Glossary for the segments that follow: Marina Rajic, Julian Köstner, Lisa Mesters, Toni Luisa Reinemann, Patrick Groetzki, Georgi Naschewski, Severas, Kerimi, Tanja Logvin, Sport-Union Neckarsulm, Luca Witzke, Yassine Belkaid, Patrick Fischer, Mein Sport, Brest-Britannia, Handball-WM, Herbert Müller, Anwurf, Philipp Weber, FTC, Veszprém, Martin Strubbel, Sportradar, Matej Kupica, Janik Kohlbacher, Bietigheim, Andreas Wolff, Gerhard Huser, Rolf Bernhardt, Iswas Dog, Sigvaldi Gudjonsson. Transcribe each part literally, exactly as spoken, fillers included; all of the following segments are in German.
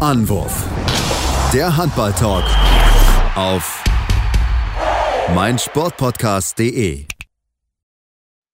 Anwurf. Der Handball-Talk auf mein sport podcast punkt de.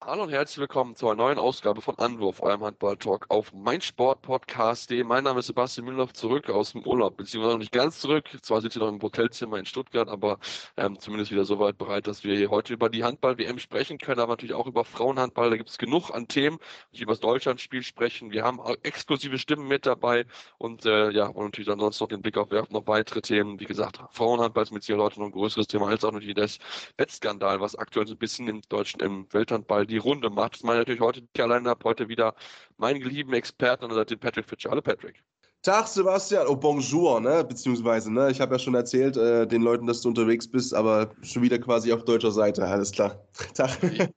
Hallo und herzlich willkommen zu einer neuen Ausgabe von Anwurf, eurem Handball-Talk auf mein sport podcast punkt de. Mein Name ist Sebastian Müller, zurück aus dem Urlaub, beziehungsweise noch nicht ganz zurück. Zwar sitzt ihr noch im Hotelzimmer in Stuttgart, aber ähm, zumindest wieder so weit bereit, dass wir hier heute über die Handball-W M sprechen können, aber natürlich auch über Frauenhandball. Da gibt es genug an Themen, die über das Deutschlandspiel sprechen. Wir haben exklusive Stimmen mit dabei und äh, ja, und natürlich ansonsten noch den Blick auf werfen, noch weitere Themen. Wie gesagt, Frauenhandball ist mit hier heute noch ein größeres Thema, als auch natürlich das Wettskandal, was aktuell so ein bisschen im deutschen, im Welthandball die Runde macht. Das meine ich natürlich heute nicht alleine, habe heute wieder meinen lieben Experten an der Seite, Patrick Fischer. Hallo Patrick. Tag Sebastian, oh bonjour, ne? beziehungsweise, ne? ich habe ja schon erzählt äh, den Leuten, dass du unterwegs bist, aber schon wieder quasi auf deutscher Seite, alles klar. Tag. Äh,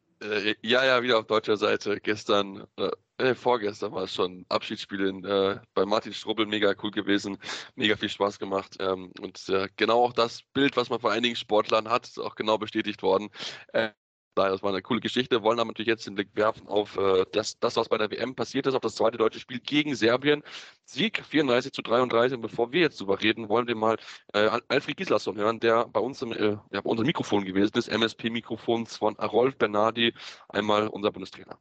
ja, ja, wieder auf deutscher Seite, gestern, äh, äh, vorgestern war es schon, Abschiedsspiel in, äh, bei Martin Strubbel, mega cool gewesen, mega viel Spaß gemacht ähm, und äh, genau auch das Bild, was man von einigen Sportlern hat, ist auch genau bestätigt worden. Äh, Das war eine coole Geschichte. Wir wollen aber natürlich jetzt den Blick werfen auf äh, das, das, was bei der W M passiert ist, auf das zweite deutsche Spiel gegen Serbien. Sieg vierunddreißig zu dreiunddreißig. Und bevor wir jetzt drüber reden, wollen wir mal äh, Alfred Gislason hören, der bei uns im, äh, ja, bei unserem Mikrofon gewesen ist, M S P-Mikrofons von Rolf Bernhardt, einmal unser Bundestrainer.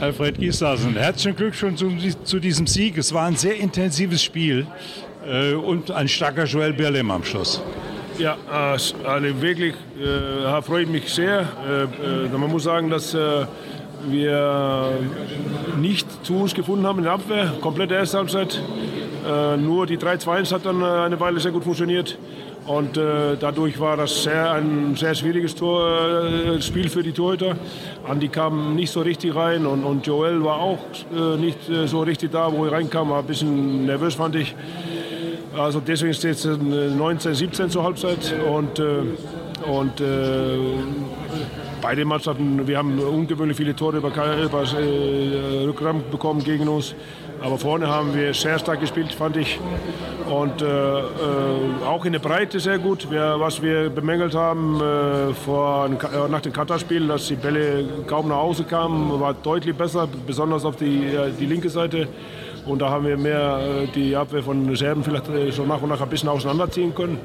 Alfred Gislason, herzlichen Glückwunsch schon zu, zu diesem Sieg. Es war ein sehr intensives Spiel äh, und ein starker Joel Birlehm am Schluss. Ja, also wirklich äh, freut mich sehr. Äh, äh, man muss sagen, dass äh, wir nicht zu uns gefunden haben in der Abwehr. Komplette erste Halbzeit. Äh, nur die drei zwei eins hat dann eine Weile sehr gut funktioniert. Und äh, dadurch war das sehr, ein sehr schwieriges Tor, äh, Spiel für die Torhüter. Andi kam nicht so richtig rein und, und Joel war auch äh, nicht äh, so richtig da, wo er reinkam. War ein bisschen nervös, fand ich. Also deswegen steht es neunzehn siebzehn zur Halbzeit und, äh, und äh, beide Mannschaften, wir haben ungewöhnlich viele Tore über, über äh, Rückraum bekommen gegen uns, aber vorne haben wir sehr stark gespielt, fand ich, und äh, äh, auch in der Breite sehr gut, wir, was wir bemängelt haben äh, vor, nach dem Katar-Spiel, dass die Bälle kaum nach Hause kamen, war deutlich besser, besonders auf die, die linke Seite. Und da haben wir mehr die Abwehr von Serben vielleicht so nach und nach ein bisschen auseinanderziehen können.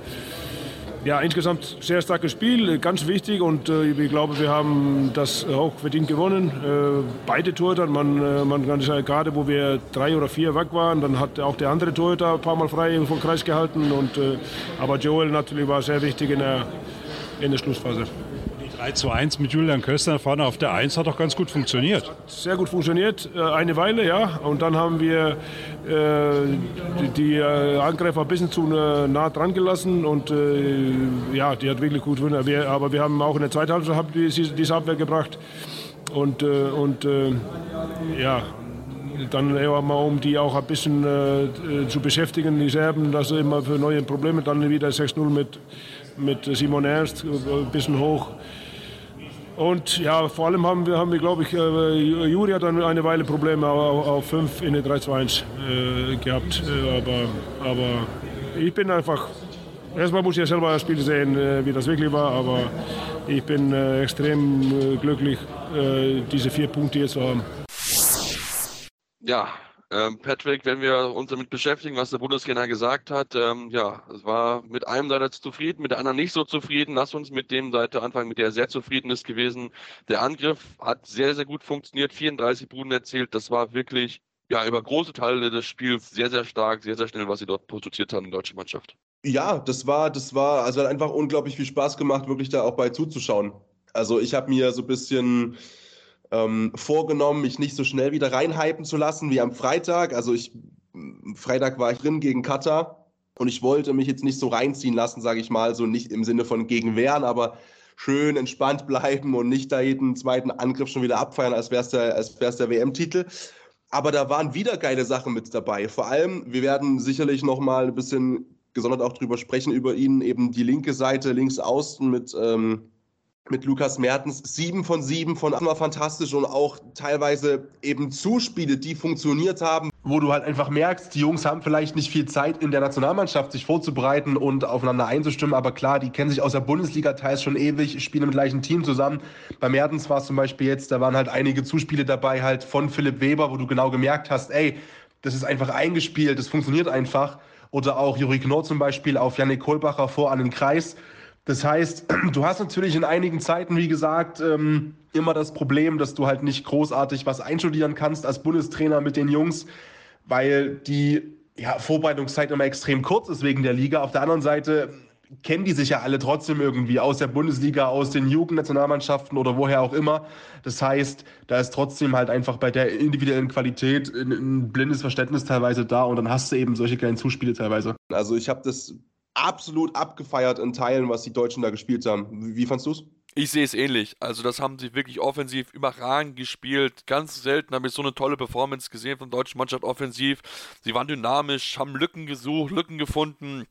Ja, insgesamt sehr starkes Spiel, ganz wichtig, und ich glaube, wir haben das auch verdient gewonnen. Beide Torhüter, man, man kann sagen, gerade wo wir drei oder vier weg waren, dann hat auch der andere Torhüter ein paar Mal frei vom Kreis gehalten. Und, aber Joel natürlich war sehr wichtig in der, in der Schlussphase. drei zu eins mit Julian Köstner vorne auf der eins hat doch ganz gut funktioniert. Sehr gut funktioniert, eine Weile, ja. Und dann haben wir äh, die Angreifer ein bisschen zu nah dran gelassen. Und äh, ja, die hat wirklich gut gewonnen. Wir, aber wir haben auch in der zweiten Halbzeit diese Abwehr gebracht. Und, äh, und äh, ja, dann mal, um die auch ein bisschen äh, zu beschäftigen, die Serben, dass immer für neue Probleme. Dann wieder sechs null mit, mit Simon Ernst, ein bisschen hoch. Und ja, vor allem haben wir, haben wir glaube ich, äh, Juri hat dann eine Weile Probleme auf fünf in der drei zwei eins äh, gehabt. Äh, aber, aber ich bin einfach, erstmal muss ich ja selber das Spiel sehen, äh, wie das wirklich war. Aber ich bin äh, extrem äh, glücklich, äh, diese vier Punkte jetzt zu haben. Ja. Patrick, wenn wir uns damit beschäftigen, was der Bundestrainer gesagt hat, ähm, ja, es war mit einem Seite zufrieden, mit der anderen nicht so zufrieden. Lass uns mit dem Seite anfangen, mit der er sehr zufrieden ist gewesen. Der Angriff hat sehr, sehr gut funktioniert, vierunddreißig Buden erzielt. Das war wirklich ja über große Teile des Spiels sehr, sehr stark, sehr, sehr schnell, was sie dort produziert haben, die deutsche Mannschaft. Ja, das war, das war, also hat einfach unglaublich viel Spaß gemacht, wirklich da auch bei zuzuschauen. Also ich habe mir so ein bisschen Ähm, vorgenommen, mich nicht so schnell wieder reinhypen zu lassen wie am Freitag. Also ich, Freitag war ich drin gegen Katar und ich wollte mich jetzt nicht so reinziehen lassen, sage ich mal, so nicht im Sinne von gegen wehren, aber schön entspannt bleiben und nicht da jeden zweiten Angriff schon wieder abfeiern, als wäre es der, als wär's der W M-Titel. Aber da waren wieder geile Sachen mit dabei. Vor allem, wir werden sicherlich nochmal ein bisschen gesondert auch drüber sprechen, über ihn, eben die linke Seite, links außen mit Ähm, mit Lukas Mertens, sieben von sieben von acht war fantastisch, und auch teilweise eben Zuspiele, die funktioniert haben, wo du halt einfach merkst, die Jungs haben vielleicht nicht viel Zeit in der Nationalmannschaft, sich vorzubereiten und aufeinander einzustimmen, aber klar, die kennen sich aus der Bundesliga teils schon ewig, spielen im gleichen Team zusammen. Bei Mertens war es zum Beispiel jetzt, da waren halt einige Zuspiele dabei halt von Philipp Weber, wo du genau gemerkt hast, ey, das ist einfach eingespielt, das funktioniert einfach. Oder auch Juri Knorr zum Beispiel auf Janik Kohlbacher vor an den Kreis. Das heißt, du hast natürlich in einigen Zeiten, wie gesagt, immer das Problem, dass du halt nicht großartig was einstudieren kannst als Bundestrainer mit den Jungs, weil die ja, Vorbereitungszeit immer extrem kurz ist wegen der Liga. Auf der anderen Seite kennen die sich ja alle trotzdem irgendwie aus der Bundesliga, aus den Jugendnationalmannschaften oder woher auch immer. Das heißt, da ist trotzdem halt einfach bei der individuellen Qualität ein blindes Verständnis teilweise da und dann hast du eben solche kleinen Zuspiele teilweise. Also ich habe das absolut abgefeiert in Teilen, was die Deutschen da gespielt haben. Wie fandst du es? Ich sehe es ähnlich. Also das haben sie wirklich offensiv überragend gespielt. Ganz selten habe ich so eine tolle Performance gesehen von der deutschen Mannschaft offensiv. Sie waren dynamisch, haben Lücken gesucht, Lücken gefunden.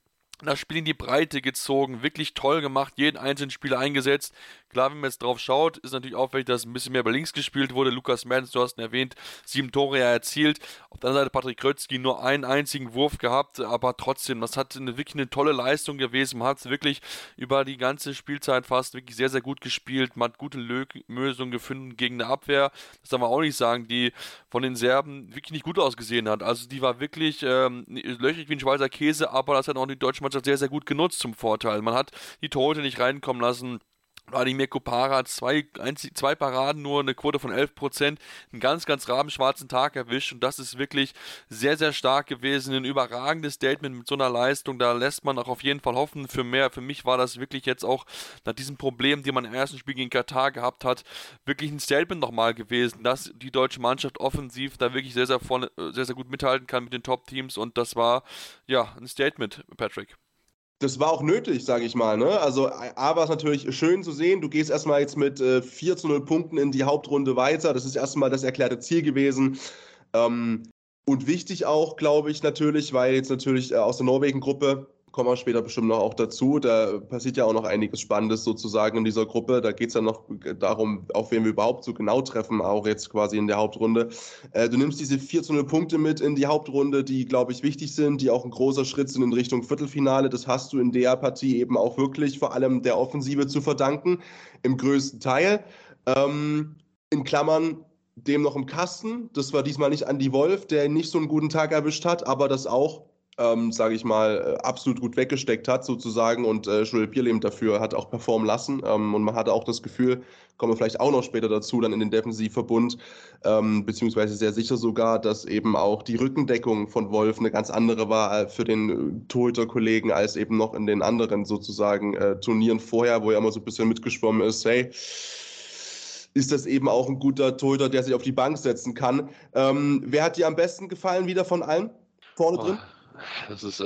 Das Spiel in die Breite gezogen, wirklich toll gemacht, jeden einzelnen Spieler eingesetzt. Klar, wenn man jetzt drauf schaut, ist natürlich auffällig, dass ein bisschen mehr über links gespielt wurde. Lukas Mertens, du hast ihn erwähnt, sieben Tore ja erzielt. Auf der anderen Seite Patrick Groetzki nur einen einzigen Wurf gehabt, aber trotzdem, das hat eine, wirklich eine tolle Leistung gewesen. Man hat es wirklich über die ganze Spielzeit fast wirklich sehr, sehr gut gespielt. Man hat gute Lösungen gefunden gegen eine Abwehr, das darf man auch nicht sagen, die von den Serben wirklich nicht gut ausgesehen hat. Also die war wirklich ähm, löchrig wie ein Schweizer Käse, aber das hat auch die deutsche Mannschaft sehr, sehr gut genutzt zum Vorteil. Man hat die Torhüter nicht reinkommen lassen. Wladimir Kupara hat zwei, zwei Paraden, nur eine Quote von elf Prozent, einen ganz, ganz rabenschwarzen Tag erwischt und das ist wirklich sehr, sehr stark gewesen, ein überragendes Statement mit so einer Leistung, da lässt man auch auf jeden Fall hoffen für mehr. Für mich war das wirklich jetzt auch nach diesen Problemen, die man im ersten Spiel gegen Katar gehabt hat, wirklich ein Statement nochmal gewesen, dass die deutsche Mannschaft offensiv da wirklich sehr, sehr, vorne, sehr, sehr gut mithalten kann mit den Top-Teams und das war ja ein Statement, Patrick. Das war auch nötig, sage ich mal. Ne? Also, aber es ist natürlich schön zu sehen, du gehst erstmal jetzt mit äh, vier zu null Punkten in die Hauptrunde weiter. Das ist erstmal das erklärte Ziel gewesen. Ähm, und wichtig auch, glaube ich, natürlich, weil jetzt natürlich äh, aus der Norwegen-Gruppe, kommen wir später bestimmt noch auch dazu, da passiert ja auch noch einiges Spannendes sozusagen in dieser Gruppe. Da geht es ja noch darum, auf wen wir überhaupt so genau treffen, auch jetzt quasi in der Hauptrunde. Äh, du nimmst diese vier zu null Punkte mit in die Hauptrunde, die, glaube ich, wichtig sind, die auch ein großer Schritt sind in Richtung Viertelfinale. Das hast du in der Partie eben auch wirklich vor allem der Offensive zu verdanken, im größten Teil. Ähm, in Klammern, dem noch im Kasten. Das war diesmal nicht Andi Wolff, der nicht so einen guten Tag erwischt hat, aber das auch Ähm, sage ich mal, äh, absolut gut weggesteckt hat sozusagen und äh, Joel Birlehm dafür hat auch performen lassen ähm, und man hatte auch das Gefühl, kommen wir vielleicht auch noch später dazu, dann in den Defensivverbund, ähm, beziehungsweise sehr sicher sogar, dass eben auch die Rückendeckung von Wolff eine ganz andere war äh, für den äh, Torhüterkollegen als eben noch in den anderen sozusagen äh, Turnieren vorher, wo er immer so ein bisschen mitgeschwommen ist, hey, ist das eben auch ein guter Torhüter, der sich auf die Bank setzen kann. Ähm, wer hat dir am besten gefallen wieder von allen vorne oh. drin? Das ist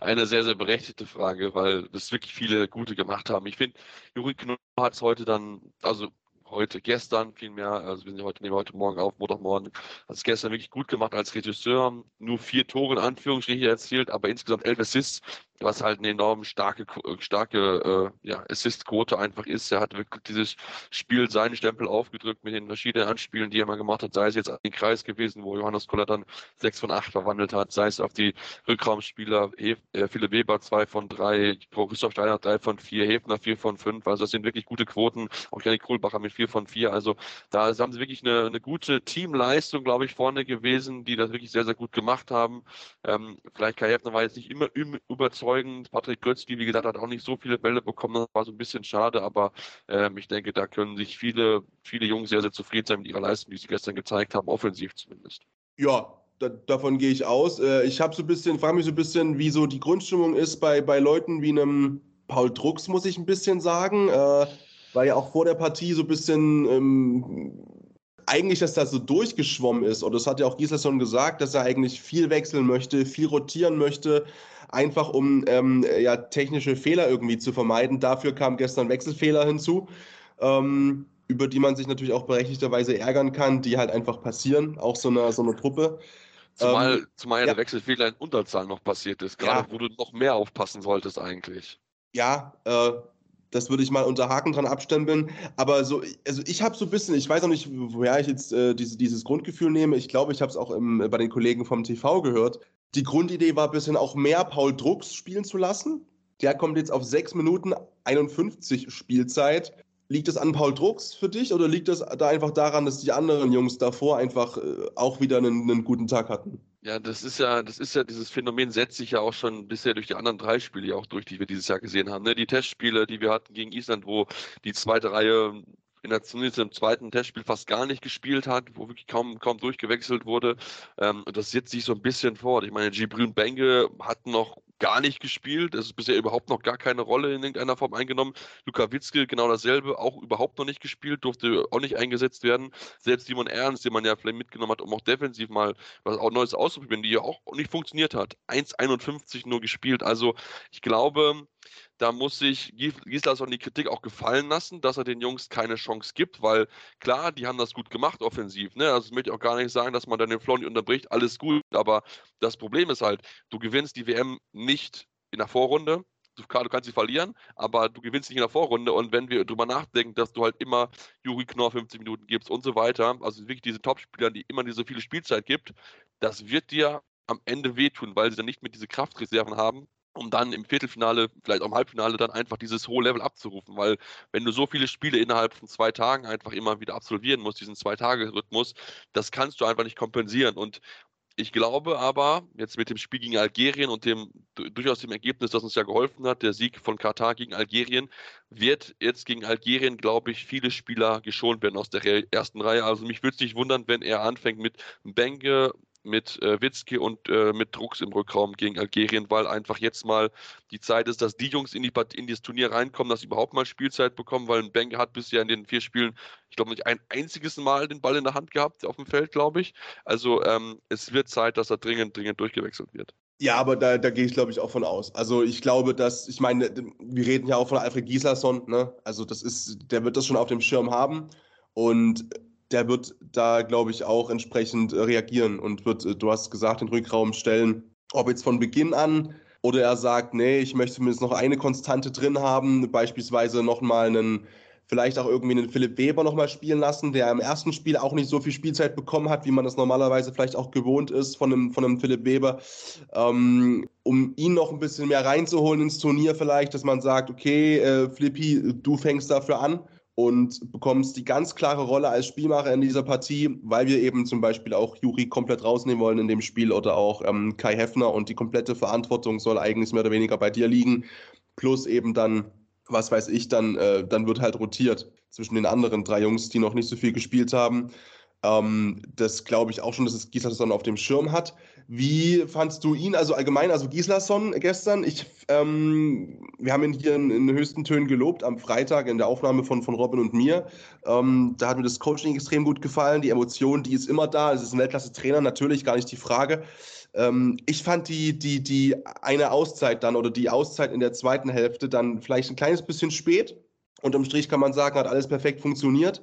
eine sehr, sehr berechtigte Frage, weil das wirklich viele Gute gemacht haben. Ich finde, Juri Knorr hat es heute dann, also heute, gestern vielmehr, also wir sind heute, nehmen heute Morgen auf, Montagmorgen, hat es gestern wirklich gut gemacht als Regisseur. Nur vier Tore in Anführungsstrichen erzielt, aber insgesamt elf Assists, was halt eine enorm starke, starke äh, ja, Assist-Quote einfach ist. Er hat wirklich dieses Spiel seinen Stempel aufgedrückt mit den verschiedenen Anspielen, die er mal gemacht hat, sei es jetzt an den Kreis gewesen, wo Johannes Koller dann sechs von acht verwandelt hat, sei es auf die Rückraumspieler, e- äh, Philipp Weber zwei von drei, Christoph Steiner drei von vier, Häfner vier von fünf, also das sind wirklich gute Quoten, auch Janik Kohlbacher mit vier von vier, also da haben sie wirklich eine, eine gute Teamleistung, glaube ich, vorne gewesen, die das wirklich sehr, sehr gut gemacht haben. Ähm, vielleicht Kai Häfner war jetzt nicht immer überzeugt, Patrick Groetzki, wie gesagt, hat auch nicht so viele Bälle bekommen, das war so ein bisschen schade, aber ähm, ich denke, da können sich viele, viele Jungs sehr, sehr zufrieden sein mit ihrer Leistung, die sie gestern gezeigt haben, offensiv zumindest. Ja, da, davon gehe ich aus. Ich habe so ein bisschen, frage mich so ein bisschen, wie so die Grundstimmung ist bei, bei Leuten wie einem Paul Drux, muss ich ein bisschen sagen, äh, weil ja auch vor der Partie so ein bisschen ähm, eigentlich, dass das so durchgeschwommen ist und das hat ja auch Gislason gesagt, dass er eigentlich viel wechseln möchte, viel rotieren möchte, einfach um ähm, ja, technische Fehler irgendwie zu vermeiden. Dafür kamen gestern Wechselfehler hinzu, ähm, über die man sich natürlich auch berechtigterweise ärgern kann, die halt einfach passieren, auch so eine, so eine Truppe. Zumal, ähm, zumal ja der Wechselfehler in Unterzahl noch passiert ist, gerade ja. wo du noch mehr aufpassen solltest eigentlich. Ja, äh, das würde ich mal unter Haken dran abstempeln. Aber so, also ich habe so ein bisschen, ich weiß auch nicht, woher ich jetzt äh, diese, dieses Grundgefühl nehme. Ich glaube, ich habe es auch im, bei den Kollegen vom T V gehört. Die Grundidee war ein bisschen auch mehr Paul Drux spielen zu lassen. Der kommt jetzt auf sechs Minuten einundfünfzig Spielzeit. Liegt das an Paul Drux für dich oder liegt das da einfach daran, dass die anderen Jungs davor einfach auch wieder einen, einen guten Tag hatten? Ja, das ist ja, das ist ja, dieses Phänomen setzt sich ja auch schon bisher durch die anderen drei Spiele auch durch, die wir dieses Jahr gesehen haben. Ne? Die Testspiele, die wir hatten gegen Island, wo die zweite Reihe in der zumindest im zweiten Testspiel fast gar nicht gespielt hat, wo wirklich kaum, kaum durchgewechselt wurde. Ähm, das setzt sich so ein bisschen fort. Ich meine, Djibril M'Bengue hat noch gar nicht gespielt. Es ist bisher überhaupt noch gar keine Rolle in irgendeiner Form eingenommen. Luca Witzke, genau dasselbe, auch überhaupt noch nicht gespielt, durfte auch nicht eingesetzt werden. Selbst Simon Ernst, den man ja vielleicht mitgenommen hat, um auch defensiv mal was Neues auszuprobieren, die ja auch nicht funktioniert hat. eins Komma einundfünfzig nur gespielt. Also ich glaube, da muss sich Gislason die Kritik auch gefallen lassen, dass er den Jungs keine Chance gibt, weil klar, die haben das gut gemacht offensiv. Ne? Also das möchte ich auch gar nicht sagen, dass man dann den Flow nicht unterbricht, alles gut. Aber das Problem ist halt, du gewinnst die W M nicht in der Vorrunde. Klar, du kannst sie verlieren, aber du gewinnst nicht in der Vorrunde. Und wenn wir drüber nachdenken, dass du halt immer Juri Knorr fünfzig Minuten gibst und so weiter, also wirklich diese Topspieler, die immer dir so viel Spielzeit gibt, das wird dir am Ende wehtun, weil sie dann nicht mehr diese Kraftreserven haben, um dann im Viertelfinale, vielleicht auch im Halbfinale, dann einfach dieses hohe Level abzurufen. Weil wenn du so viele Spiele innerhalb von zwei Tagen einfach immer wieder absolvieren musst, diesen Zwei-Tage-Rhythmus, das kannst du einfach nicht kompensieren. Und ich glaube aber, jetzt mit dem Spiel gegen Algerien und dem durchaus dem Ergebnis, das uns ja geholfen hat, der Sieg von Katar gegen Algerien, wird jetzt gegen Algerien, glaube ich, viele Spieler geschont werden aus der ersten Reihe. Also mich würde es nicht wundern, wenn er anfängt mit M'Bengue, mit äh, Witzke und äh, mit Drux im Rückraum gegen Algerien, weil einfach jetzt mal die Zeit ist, dass die Jungs in, die, in das Turnier reinkommen, dass sie überhaupt mal Spielzeit bekommen, weil M'Bengue hat bisher in den vier Spielen, ich glaube, nicht ein einziges Mal den Ball in der Hand gehabt auf dem Feld, glaube ich. Also ähm, es wird Zeit, dass da dringend, dringend durchgewechselt wird. Ja, aber da, da gehe ich, glaube ich, auch von aus. Also ich glaube, dass, ich meine, wir reden ja auch von Alfred Gislason, ne? Also das ist, der wird das schon auf dem Schirm haben und der wird da, glaube ich, auch entsprechend reagieren und wird, du hast gesagt, den Rückraum stellen, ob jetzt von Beginn an oder er sagt, nee, ich möchte zumindest noch eine Konstante drin haben, beispielsweise nochmal einen, vielleicht auch irgendwie einen Philipp Weber nochmal spielen lassen, der im ersten Spiel auch nicht so viel Spielzeit bekommen hat, wie man das normalerweise vielleicht auch gewohnt ist von einem, von einem Philipp Weber, ähm, um ihn noch ein bisschen mehr reinzuholen ins Turnier vielleicht, dass man sagt, okay, äh, Flippi, du fängst dafür an und bekommst die ganz klare Rolle als Spielmacher in dieser Partie, weil wir eben zum Beispiel auch Juri komplett rausnehmen wollen in dem Spiel oder auch ähm, Kai Häfner, und die komplette Verantwortung soll eigentlich mehr oder weniger bei dir liegen. Plus eben dann, was weiß ich, dann, äh, dann wird halt rotiert zwischen den anderen drei Jungs, die noch nicht so viel gespielt haben. Ähm, das glaube ich auch schon, dass es Gislason auf dem Schirm hat. Wie fandst du ihn, also allgemein, also Gislason gestern? Ich, ähm, wir haben ihn hier in, in höchsten Tönen gelobt am Freitag in der Aufnahme von, von Robin und mir. Ähm, da hat mir das Coaching extrem gut gefallen, die Emotion, die ist immer da. Es ist ein Weltklasse-Trainer, natürlich, gar nicht die Frage. Ähm, ich fand die, die, die eine Auszeit dann oder die Auszeit in der zweiten Hälfte dann vielleicht ein kleines bisschen spät. Unterm Strich kann man sagen, hat alles perfekt funktioniert.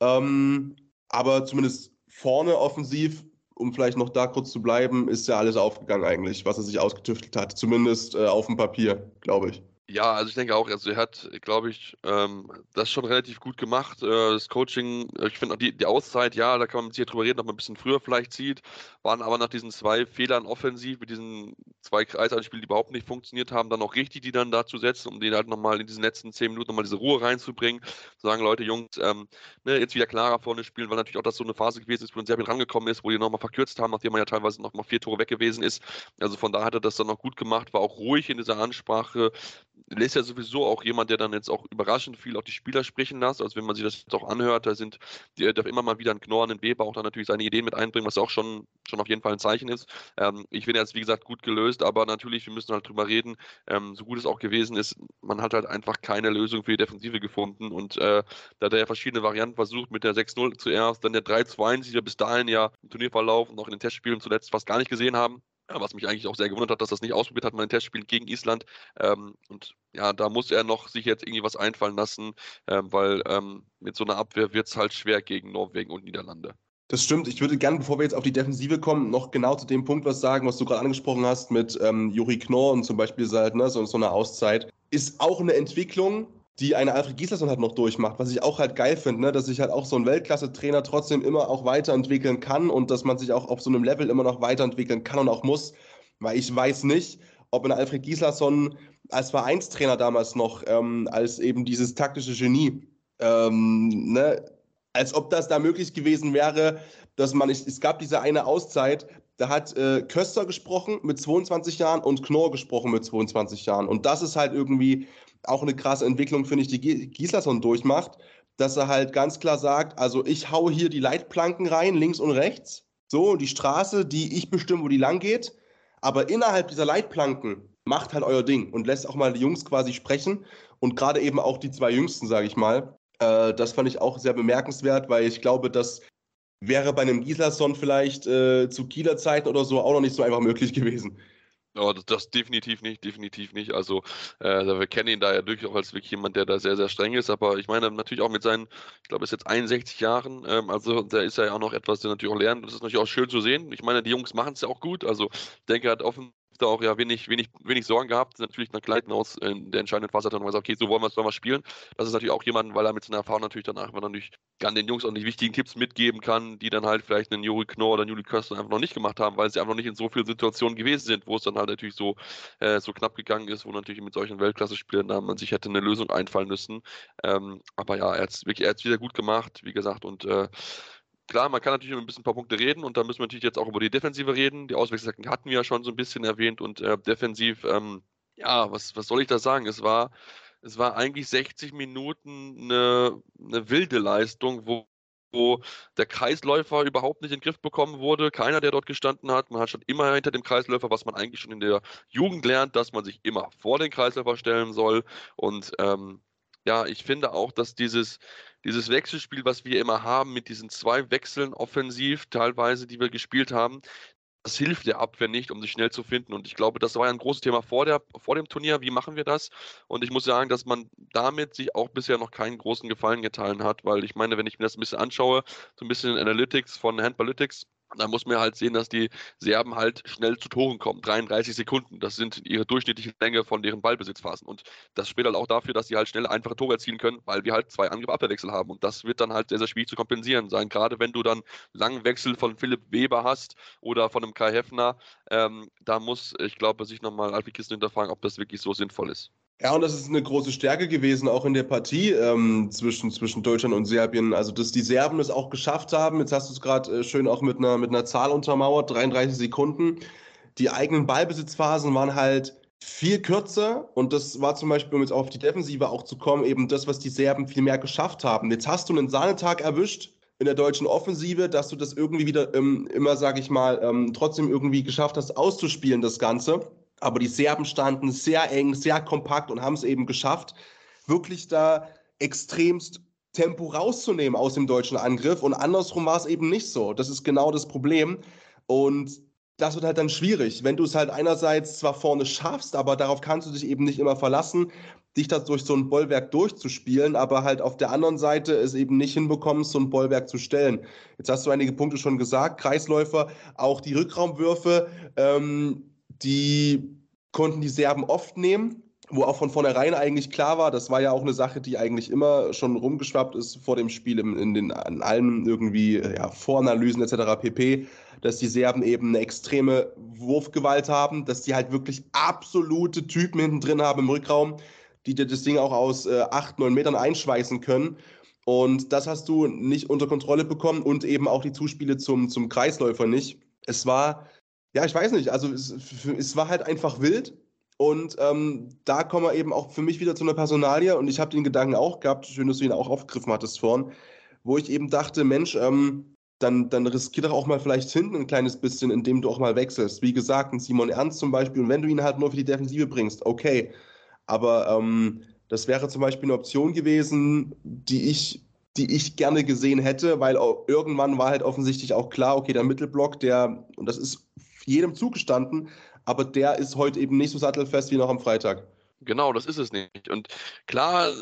Ähm, Aber zumindest vorne offensiv, um vielleicht noch da kurz zu bleiben, ist ja alles aufgegangen eigentlich, was er sich ausgetüftelt hat. Zumindest äh, auf dem Papier, glaube ich. Ja, also ich denke auch, also er hat, glaube ich, ähm, das schon relativ gut gemacht. Äh, das Coaching, ich finde auch die, die Auszeit, ja, da kann man mit sich drüber reden, ob man ein bisschen früher vielleicht zieht. Waren aber nach diesen zwei Fehlern offensiv, mit diesen zwei Kreisanspielen, die überhaupt nicht funktioniert haben, dann auch richtig die dann dazu setzen, um den halt nochmal in diesen letzten zehn Minuten nochmal diese Ruhe reinzubringen. Zu sagen, Leute, Jungs, ähm, ne, jetzt wieder klarer vorne spielen, weil natürlich auch das so eine Phase gewesen ist, wo Serbien rangekommen ist, wo die nochmal verkürzt haben, nachdem man ja teilweise nochmal vier Tore weg gewesen ist. Also von daher hat er das dann noch gut gemacht, war auch ruhig in dieser Ansprache. Lässt ja sowieso auch jemand, der dann jetzt auch überraschend viel auch die Spieler sprechen lässt. Also wenn man sich das jetzt auch anhört, da sind, der darf immer mal wieder ein Knorr, ein Weber auch dann natürlich seine Ideen mit einbringen, was auch schon, schon auf jeden Fall ein Zeichen ist. Ähm, ich finde jetzt, wie gesagt, gut gelöst, aber natürlich, wir müssen halt drüber reden, ähm, so gut es auch gewesen ist, man hat halt einfach keine Lösung für die Defensive gefunden, und äh, da hat er ja verschiedene Varianten versucht, mit der sechs null zuerst, dann der drei zwei eins, die wir bis dahin ja im Turnierverlauf und auch in den Testspielen zuletzt fast gar nicht gesehen haben. Ja, was mich eigentlich auch sehr gewundert hat, dass das nicht ausprobiert hat, mein Testspiel gegen Island. Ähm, und ja, da muss er noch sich jetzt irgendwie was einfallen lassen, ähm, weil ähm, mit so einer Abwehr wird es halt schwer gegen Norwegen und Niederlande. Das stimmt. Ich würde gerne, bevor wir jetzt auf die Defensive kommen, noch genau zu dem Punkt was sagen, was du gerade angesprochen hast mit ähm, Juri Knorr und zum Beispiel halt, ne, so, so einer Auszeit. Ist auch eine Entwicklung, die eine Alfred Gislason halt noch durchmacht, was ich auch halt geil finde, ne? Dass sich halt auch so ein Weltklasse-Trainer trotzdem immer auch weiterentwickeln kann und dass man sich auch auf so einem Level immer noch weiterentwickeln kann und auch muss, weil ich weiß nicht, ob eine Alfred Gislason als Vereinstrainer damals noch, ähm, als eben dieses taktische Genie, ähm, ne? als ob das da möglich gewesen wäre, dass man, ich, es gab diese eine Auszeit, Da hat äh, Köster gesprochen mit zweiundzwanzig Jahren und Knorr gesprochen mit zweiundzwanzig Jahren. Und das ist halt irgendwie auch eine krasse Entwicklung, finde ich, die Gislason durchmacht, dass er halt ganz klar sagt, also ich hau hier die Leitplanken rein, links und rechts, so die Straße, die ich bestimme, wo die lang geht. Aber innerhalb dieser Leitplanken macht halt euer Ding und lässt auch mal die Jungs quasi sprechen. Und gerade eben auch die zwei Jüngsten, sage ich mal. Äh, das fand ich auch sehr bemerkenswert, weil ich glaube, dass wäre bei einem Gislason vielleicht äh, zu Kieler Zeiten oder so auch noch nicht so einfach möglich gewesen. Oh, das, das definitiv nicht, definitiv nicht. Also äh, wir kennen ihn da ja durchaus als wirklich jemand, der da sehr, sehr streng ist. Aber ich meine natürlich auch mit seinen, ich glaube, es ist jetzt einundsechzig Jahren. Ähm, also da ist er ja auch noch etwas, der natürlich auch lernt. Das ist natürlich auch schön zu sehen. Ich meine, die Jungs machen es ja auch gut. Also ich denke, er hat offen da auch ja wenig, wenig, wenig Sorgen gehabt. Natürlich nach Gleiten aus in der entscheidenden Phase hat er dann gesagt, okay, so wollen wir es, wollen wir spielen. Das ist natürlich auch jemand, weil er mit seiner Erfahrung natürlich danach man natürlich kann den Jungs auch die wichtigen Tipps mitgeben kann, die dann halt vielleicht einen Juri Knorr oder einen Juli Köster einfach noch nicht gemacht haben, weil sie einfach noch nicht in so vielen Situationen gewesen sind, wo es dann halt natürlich so, äh, so knapp gegangen ist, wo natürlich mit solchen Weltklasse-Spielern da man sich hätte eine Lösung einfallen müssen. Ähm, aber ja, er hat es wirklich, er hat's wieder gut gemacht, wie gesagt, und äh, klar, man kann natürlich über ein bisschen ein paar Punkte reden und da müssen wir natürlich jetzt auch über die Defensive reden. Die Auswechselsachen hatten wir ja schon so ein bisschen erwähnt und äh, defensiv, ähm, ja, was, was soll ich da sagen? Es war, es war eigentlich sechzig Minuten eine, eine wilde Leistung, wo wo der Kreisläufer überhaupt nicht in den Griff bekommen wurde. Keiner, der dort gestanden hat. Man hat schon immer hinter dem Kreisläufer, was man eigentlich schon in der Jugend lernt, dass man sich immer vor den Kreisläufer stellen soll. Und ähm, ja, ich finde auch, dass dieses Dieses Wechselspiel, was wir immer haben, mit diesen zwei Wechseln offensiv teilweise, die wir gespielt haben, das hilft der Abwehr nicht, um sich schnell zu finden. Und ich glaube, das war ja ein großes Thema vor, der, vor dem Turnier. Wie machen wir das? Und ich muss sagen, dass man damit sich auch bisher noch keinen großen Gefallen getan hat. Weil ich meine, wenn ich mir das ein bisschen anschaue, so ein bisschen Analytics von Handballytics, da muss man halt sehen, dass die Serben halt schnell zu Toren kommen. dreiunddreißig Sekunden, das sind ihre durchschnittliche Länge von deren Ballbesitzphasen. Und das spricht halt auch dafür, dass sie halt schnell einfache Tore erzielen können, weil wir halt zwei Angriff-Abwehrwechsel haben. Und das wird dann halt sehr, sehr schwierig zu kompensieren sein. Gerade wenn du dann langen Wechsel von Philipp Weber hast oder von einem Kai Häfner, ähm, da muss, ich glaube, sich nochmal Alfred Gislason hinterfragen, ob das wirklich so sinnvoll ist. Ja, und das ist eine große Stärke gewesen, auch in der Partie ähm, zwischen, zwischen Deutschland und Serbien. Also, dass die Serben es auch geschafft haben, jetzt hast du es gerade äh, schön auch mit einer, mit einer Zahl untermauert, dreiunddreißig Sekunden. Die eigenen Ballbesitzphasen waren halt viel kürzer und das war zum Beispiel, um jetzt auf die Defensive auch zu kommen, eben das, was die Serben viel mehr geschafft haben. Jetzt hast du einen Sahnetag erwischt in der deutschen Offensive, dass du das irgendwie wieder ähm, immer, sag ich mal, ähm, trotzdem irgendwie geschafft hast, auszuspielen, das Ganze. Aber die Serben standen sehr eng, sehr kompakt und haben es eben geschafft, wirklich da extremst Tempo rauszunehmen aus dem deutschen Angriff. Und andersrum war es eben nicht so. Das ist genau das Problem. Und das wird halt dann schwierig, wenn du es halt einerseits zwar vorne schaffst, aber darauf kannst du dich eben nicht immer verlassen, dich da durch so ein Bollwerk durchzuspielen, aber halt auf der anderen Seite es eben nicht hinbekommst, so ein Bollwerk zu stellen. Jetzt hast du einige Punkte schon gesagt, Kreisläufer, auch die Rückraumwürfe, ähm, die konnten die Serben oft nehmen, wo auch von vornherein eigentlich klar war, das war ja auch eine Sache, die eigentlich immer schon rumgeschwappt ist vor dem Spiel, in, in den in allen irgendwie ja, Voranalysen et cetera pp., dass die Serben eben eine extreme Wurfgewalt haben, dass die halt wirklich absolute Typen hinten drin haben im Rückraum, die das Ding auch aus äh, acht, neun Metern einschweißen können. Und das hast du nicht unter Kontrolle bekommen und eben auch die Zuspiele zum, zum Kreisläufer nicht. Es war... Ja, ich weiß nicht, also es, es war halt einfach wild und ähm, da kommen wir eben auch für mich wieder zu einer Personalie und ich habe den Gedanken auch gehabt, schön, dass du ihn auch aufgegriffen hattest vorhin, wo ich eben dachte, Mensch, ähm, dann, dann riskier doch auch mal vielleicht hinten ein kleines bisschen, indem du auch mal wechselst. Wie gesagt, ein Simon Ernst zum Beispiel und wenn du ihn halt nur für die Defensive bringst, okay, aber ähm, das wäre zum Beispiel eine Option gewesen, die ich... die ich gerne gesehen hätte, weil irgendwann war halt offensichtlich auch klar, okay, der Mittelblock, der, und das ist jedem zugestanden, aber der ist heute eben nicht so sattelfest wie noch am Freitag. Genau, das ist es nicht. Und klar,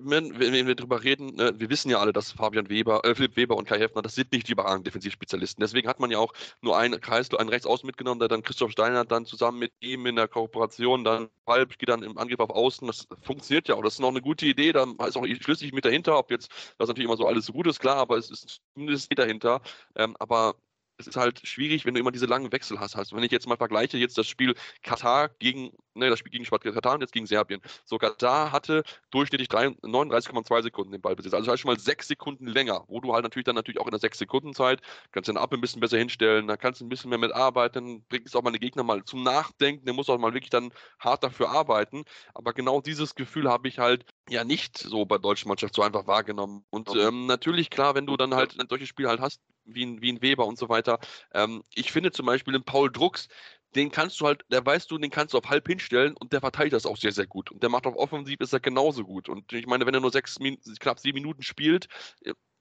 wenn wir drüber reden, wir wissen ja alle, dass Fabian Weber, äh, Philipp Weber und Kai Häfner, das sind nicht die überragenden Defensivspezialisten. Deswegen hat man ja auch nur einen Kreis, einen Rechtsaußen mitgenommen, der dann Christoph Steiner dann zusammen mit ihm in der Kooperation dann halb geht dann im Angriff auf Außen. Das funktioniert ja auch. Das ist noch eine gute Idee. Da ist auch schlüssig mit dahinter. Ob jetzt das natürlich immer so alles so gut ist, klar, aber es ist zumindest dahinter. Ähm, aber es ist halt schwierig, wenn du immer diese langen Wechsel hast. Also wenn ich jetzt mal vergleiche, jetzt das Spiel Katar gegen ne, das Spiel gegen Katar und jetzt gegen Serbien. So, Katar hatte durchschnittlich neununddreißig Komma zwei Sekunden den Ballbesitz. Also halt schon mal sechs Sekunden länger, wo du halt natürlich dann natürlich auch in der sechs-Sekunden-Zeit kannst du den Ab ein bisschen besser hinstellen, da kannst du ein bisschen mehr mitarbeiten, bringst auch mal den Gegner mal zum Nachdenken, der muss auch mal wirklich dann hart dafür arbeiten. Aber genau dieses Gefühl habe ich halt ja nicht so bei der deutschen Mannschaft so einfach wahrgenommen. Und ähm, natürlich, klar, wenn du dann halt ein solches Spiel halt hast, wie ein, wie ein Weber und so weiter. Ähm, ich finde zum Beispiel den Paul Drux, den kannst du halt, der weißt du, den kannst du auf halb hinstellen und der verteilt das auch sehr, sehr gut. Und der macht auch offensiv, ist er genauso gut. Und ich meine, wenn er nur sechs, knapp sieben Minuten spielt,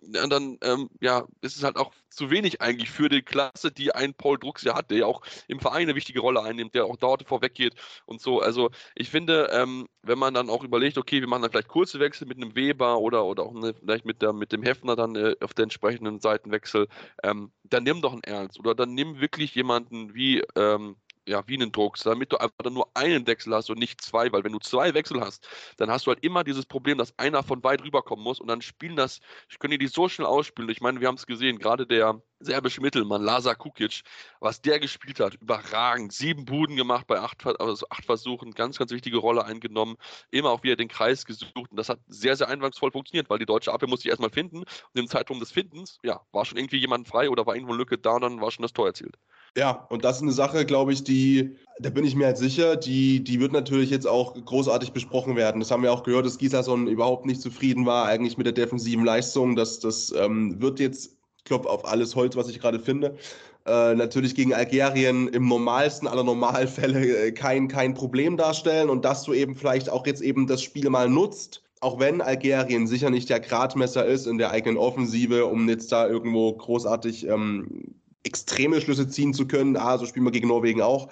dann ähm, ja, ist es halt auch zu wenig eigentlich für die Klasse, die ein Paul Drux ja hat, der ja auch im Verein eine wichtige Rolle einnimmt, der auch dauernd vorweggeht und so. Also ich finde, ähm, wenn man dann auch überlegt, okay, wir machen dann vielleicht kurze Wechsel mit einem Weber oder, oder auch eine, vielleicht mit, der, mit dem Häfner dann äh, auf der entsprechenden Seitenwechsel, ähm, dann nimm doch einen Ernst oder dann nimm wirklich jemanden wie... Ähm, ja, wie einen Druck, damit du einfach nur einen Wechsel hast und nicht zwei, weil wenn du zwei Wechsel hast, dann hast du halt immer dieses Problem, dass einer von weit rüberkommen muss und dann spielen das, können die die so schnell ausspielen. Ich meine, wir haben es gesehen, gerade der serbische Mittelmann, Lazar Kukic, was der gespielt hat, überragend. Sieben Buden gemacht bei acht, also acht Versuchen, ganz, ganz wichtige Rolle eingenommen, immer auch wieder den Kreis gesucht und das hat sehr, sehr einwandvoll funktioniert, weil die deutsche Abwehr musste sich erstmal finden und im Zeitraum des Findens, ja, war schon irgendwie jemand frei oder war irgendwo eine Lücke da und dann war schon das Tor erzielt. Ja, und das ist eine Sache, glaube ich, die, da bin ich mir halt sicher, die, die wird natürlich jetzt auch großartig besprochen werden. Das haben wir auch gehört, dass Gislason überhaupt nicht zufrieden war, eigentlich mit der defensiven Leistung. Das, das ähm, wird jetzt, Klopf auf alles Holz, was ich gerade finde. Äh, natürlich gegen Algerien im normalsten aller Normalfälle kein, kein Problem darstellen und dass du eben vielleicht auch jetzt eben das Spiel mal nutzt, auch wenn Algerien sicher nicht der Gradmesser ist in der eigenen Offensive, um jetzt da irgendwo großartig ähm, extreme Schlüsse ziehen zu können. Ah, so spielen wir gegen Norwegen auch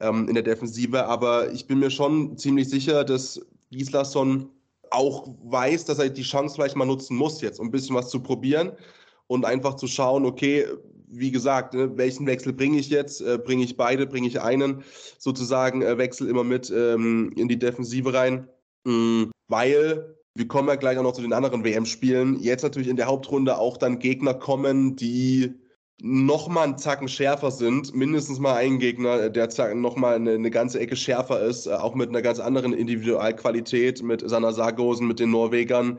ähm, in der Defensive. Aber ich bin mir schon ziemlich sicher, dass Gislason auch weiß, dass er die Chance vielleicht mal nutzen muss jetzt, um ein bisschen was zu probieren und einfach zu schauen, okay, wie gesagt, ne, welchen Wechsel bringe ich jetzt? Äh, bringe ich beide, bringe ich einen? Sozusagen äh, Wechsel immer mit ähm, in die Defensive rein, mhm. weil... Wir kommen ja gleich auch noch zu den anderen W M-Spielen. Jetzt natürlich in der Hauptrunde auch dann Gegner kommen, die nochmal einen Zacken schärfer sind. Mindestens mal ein Gegner, der nochmal eine, eine ganze Ecke schärfer ist. Auch mit einer ganz anderen Individualqualität, mit Sanna Sargosen, mit den Norwegern.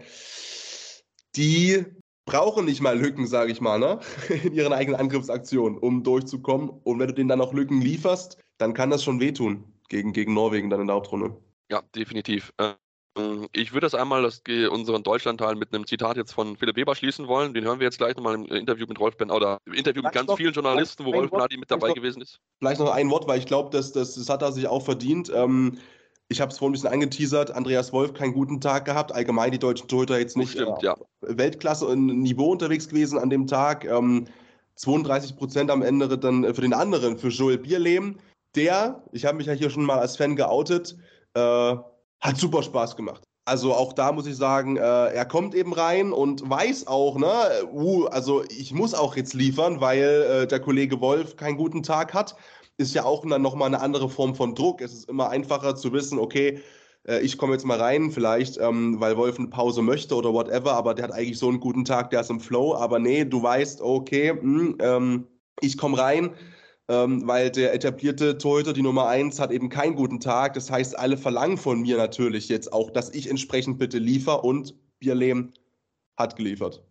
Die brauchen nicht mal Lücken, sage ich mal, ne? in ihren eigenen Angriffsaktionen, um durchzukommen. Und wenn du denen dann auch Lücken lieferst, dann kann das schon wehtun gegen, gegen Norwegen dann in der Hauptrunde. Ja, definitiv. Äh Ich würde das einmal, das, unseren Deutschlandteil mit einem Zitat jetzt von Philipp Weber schließen wollen. Den hören wir jetzt gleich nochmal im Interview mit Rolf Bernhardt oder im Interview mit ganz vielen Journalisten, wo Rolf Bernhardt mit dabei gewesen ist. Vielleicht noch ein Wort, weil ich glaube, das, das, das hat er sich auch verdient. Ähm, ich habe es vorhin ein bisschen angeteasert. Andreas Wolff keinen guten Tag gehabt. Allgemein die deutschen Torhüter jetzt nicht stimmt, äh, ja. Weltklasse-Niveau unterwegs gewesen an dem Tag. Ähm, zweiunddreißig Prozent am Ende dann für den anderen, für Joel Birlehm. Der, ich habe mich ja hier schon mal als Fan geoutet, äh, hat super Spaß gemacht. Also auch da muss ich sagen, äh, er kommt eben rein und weiß auch, ne, uh, also ich muss auch jetzt liefern, weil äh, der Kollege Wolff keinen guten Tag hat. Ist ja auch dann nochmal eine andere Form von Druck. Es ist immer einfacher zu wissen, okay, äh, ich komme jetzt mal rein vielleicht, ähm, weil Wolff eine Pause möchte oder whatever, aber der hat eigentlich so einen guten Tag, der ist im Flow. Aber nee, du weißt, okay, mh, ähm, ich komme rein. Ähm, weil der etablierte Torhüter, die Nummer eins, hat eben keinen guten Tag. Das heißt, alle verlangen von mir natürlich jetzt auch, dass ich entsprechend bitte liefere und Birlehm hat geliefert.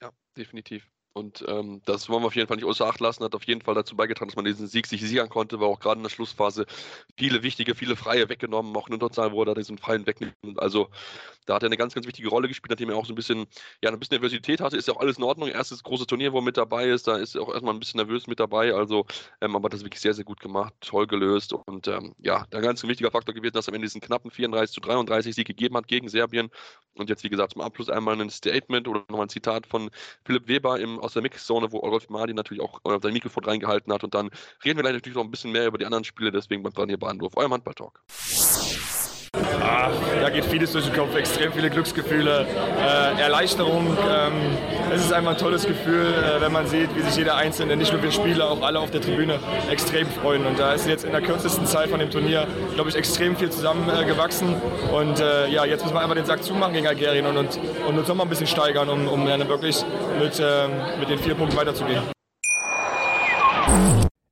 Ja, definitiv. Und ähm, das wollen wir auf jeden Fall nicht außer Acht lassen, hat auf jeden Fall dazu beigetragen, dass man diesen Sieg sich sichern konnte, weil auch gerade in der Schlussphase viele wichtige, viele Freie weggenommen, auch in Unterzahl wurde er diesen Freien weggenommen. Also da hat er eine ganz, ganz wichtige Rolle gespielt, nachdem er auch so ein bisschen, ja, ein bisschen Nervosität hatte, ist ja auch alles in Ordnung, erstes großes Turnier, wo er mit dabei ist, da ist er auch erstmal ein bisschen nervös mit dabei, also, ähm, aber das ist wirklich sehr, sehr gut gemacht, toll gelöst und ähm, ja, ein ganz wichtiger Faktor gewesen, dass er am Ende diesen knappen vierunddreißig zu dreiunddreißig Sieg gegeben hat gegen Serbien und jetzt, wie gesagt, zum Abschluss einmal ein Statement oder nochmal ein Zitat von Philipp Weber im aus der Mixzone, wo Rolf Mardi natürlich auch sein Mikrofon reingehalten hat. Und dann reden wir gleich natürlich noch ein bisschen mehr über die anderen Spiele, deswegen bleibt dran hier bei Anwurf, eurem Handball-Talk. Ah, da geht vieles durch den Kopf, extrem viele Glücksgefühle, äh, Erleichterung. Ähm, es ist einfach ein tolles Gefühl, äh, wenn man sieht, wie sich jeder Einzelne, nicht nur wir Spieler, auch alle auf der Tribüne extrem freuen. Und da ist jetzt in der kürzesten Zeit von dem Turnier, glaube ich, extrem viel zusammengewachsen. Äh, und äh, ja, jetzt muss man einfach den Sack zumachen gegen Algerien und, und, und uns nochmal ein bisschen steigern, um, um dann wirklich mit, äh, mit den vier Punkten weiterzugehen.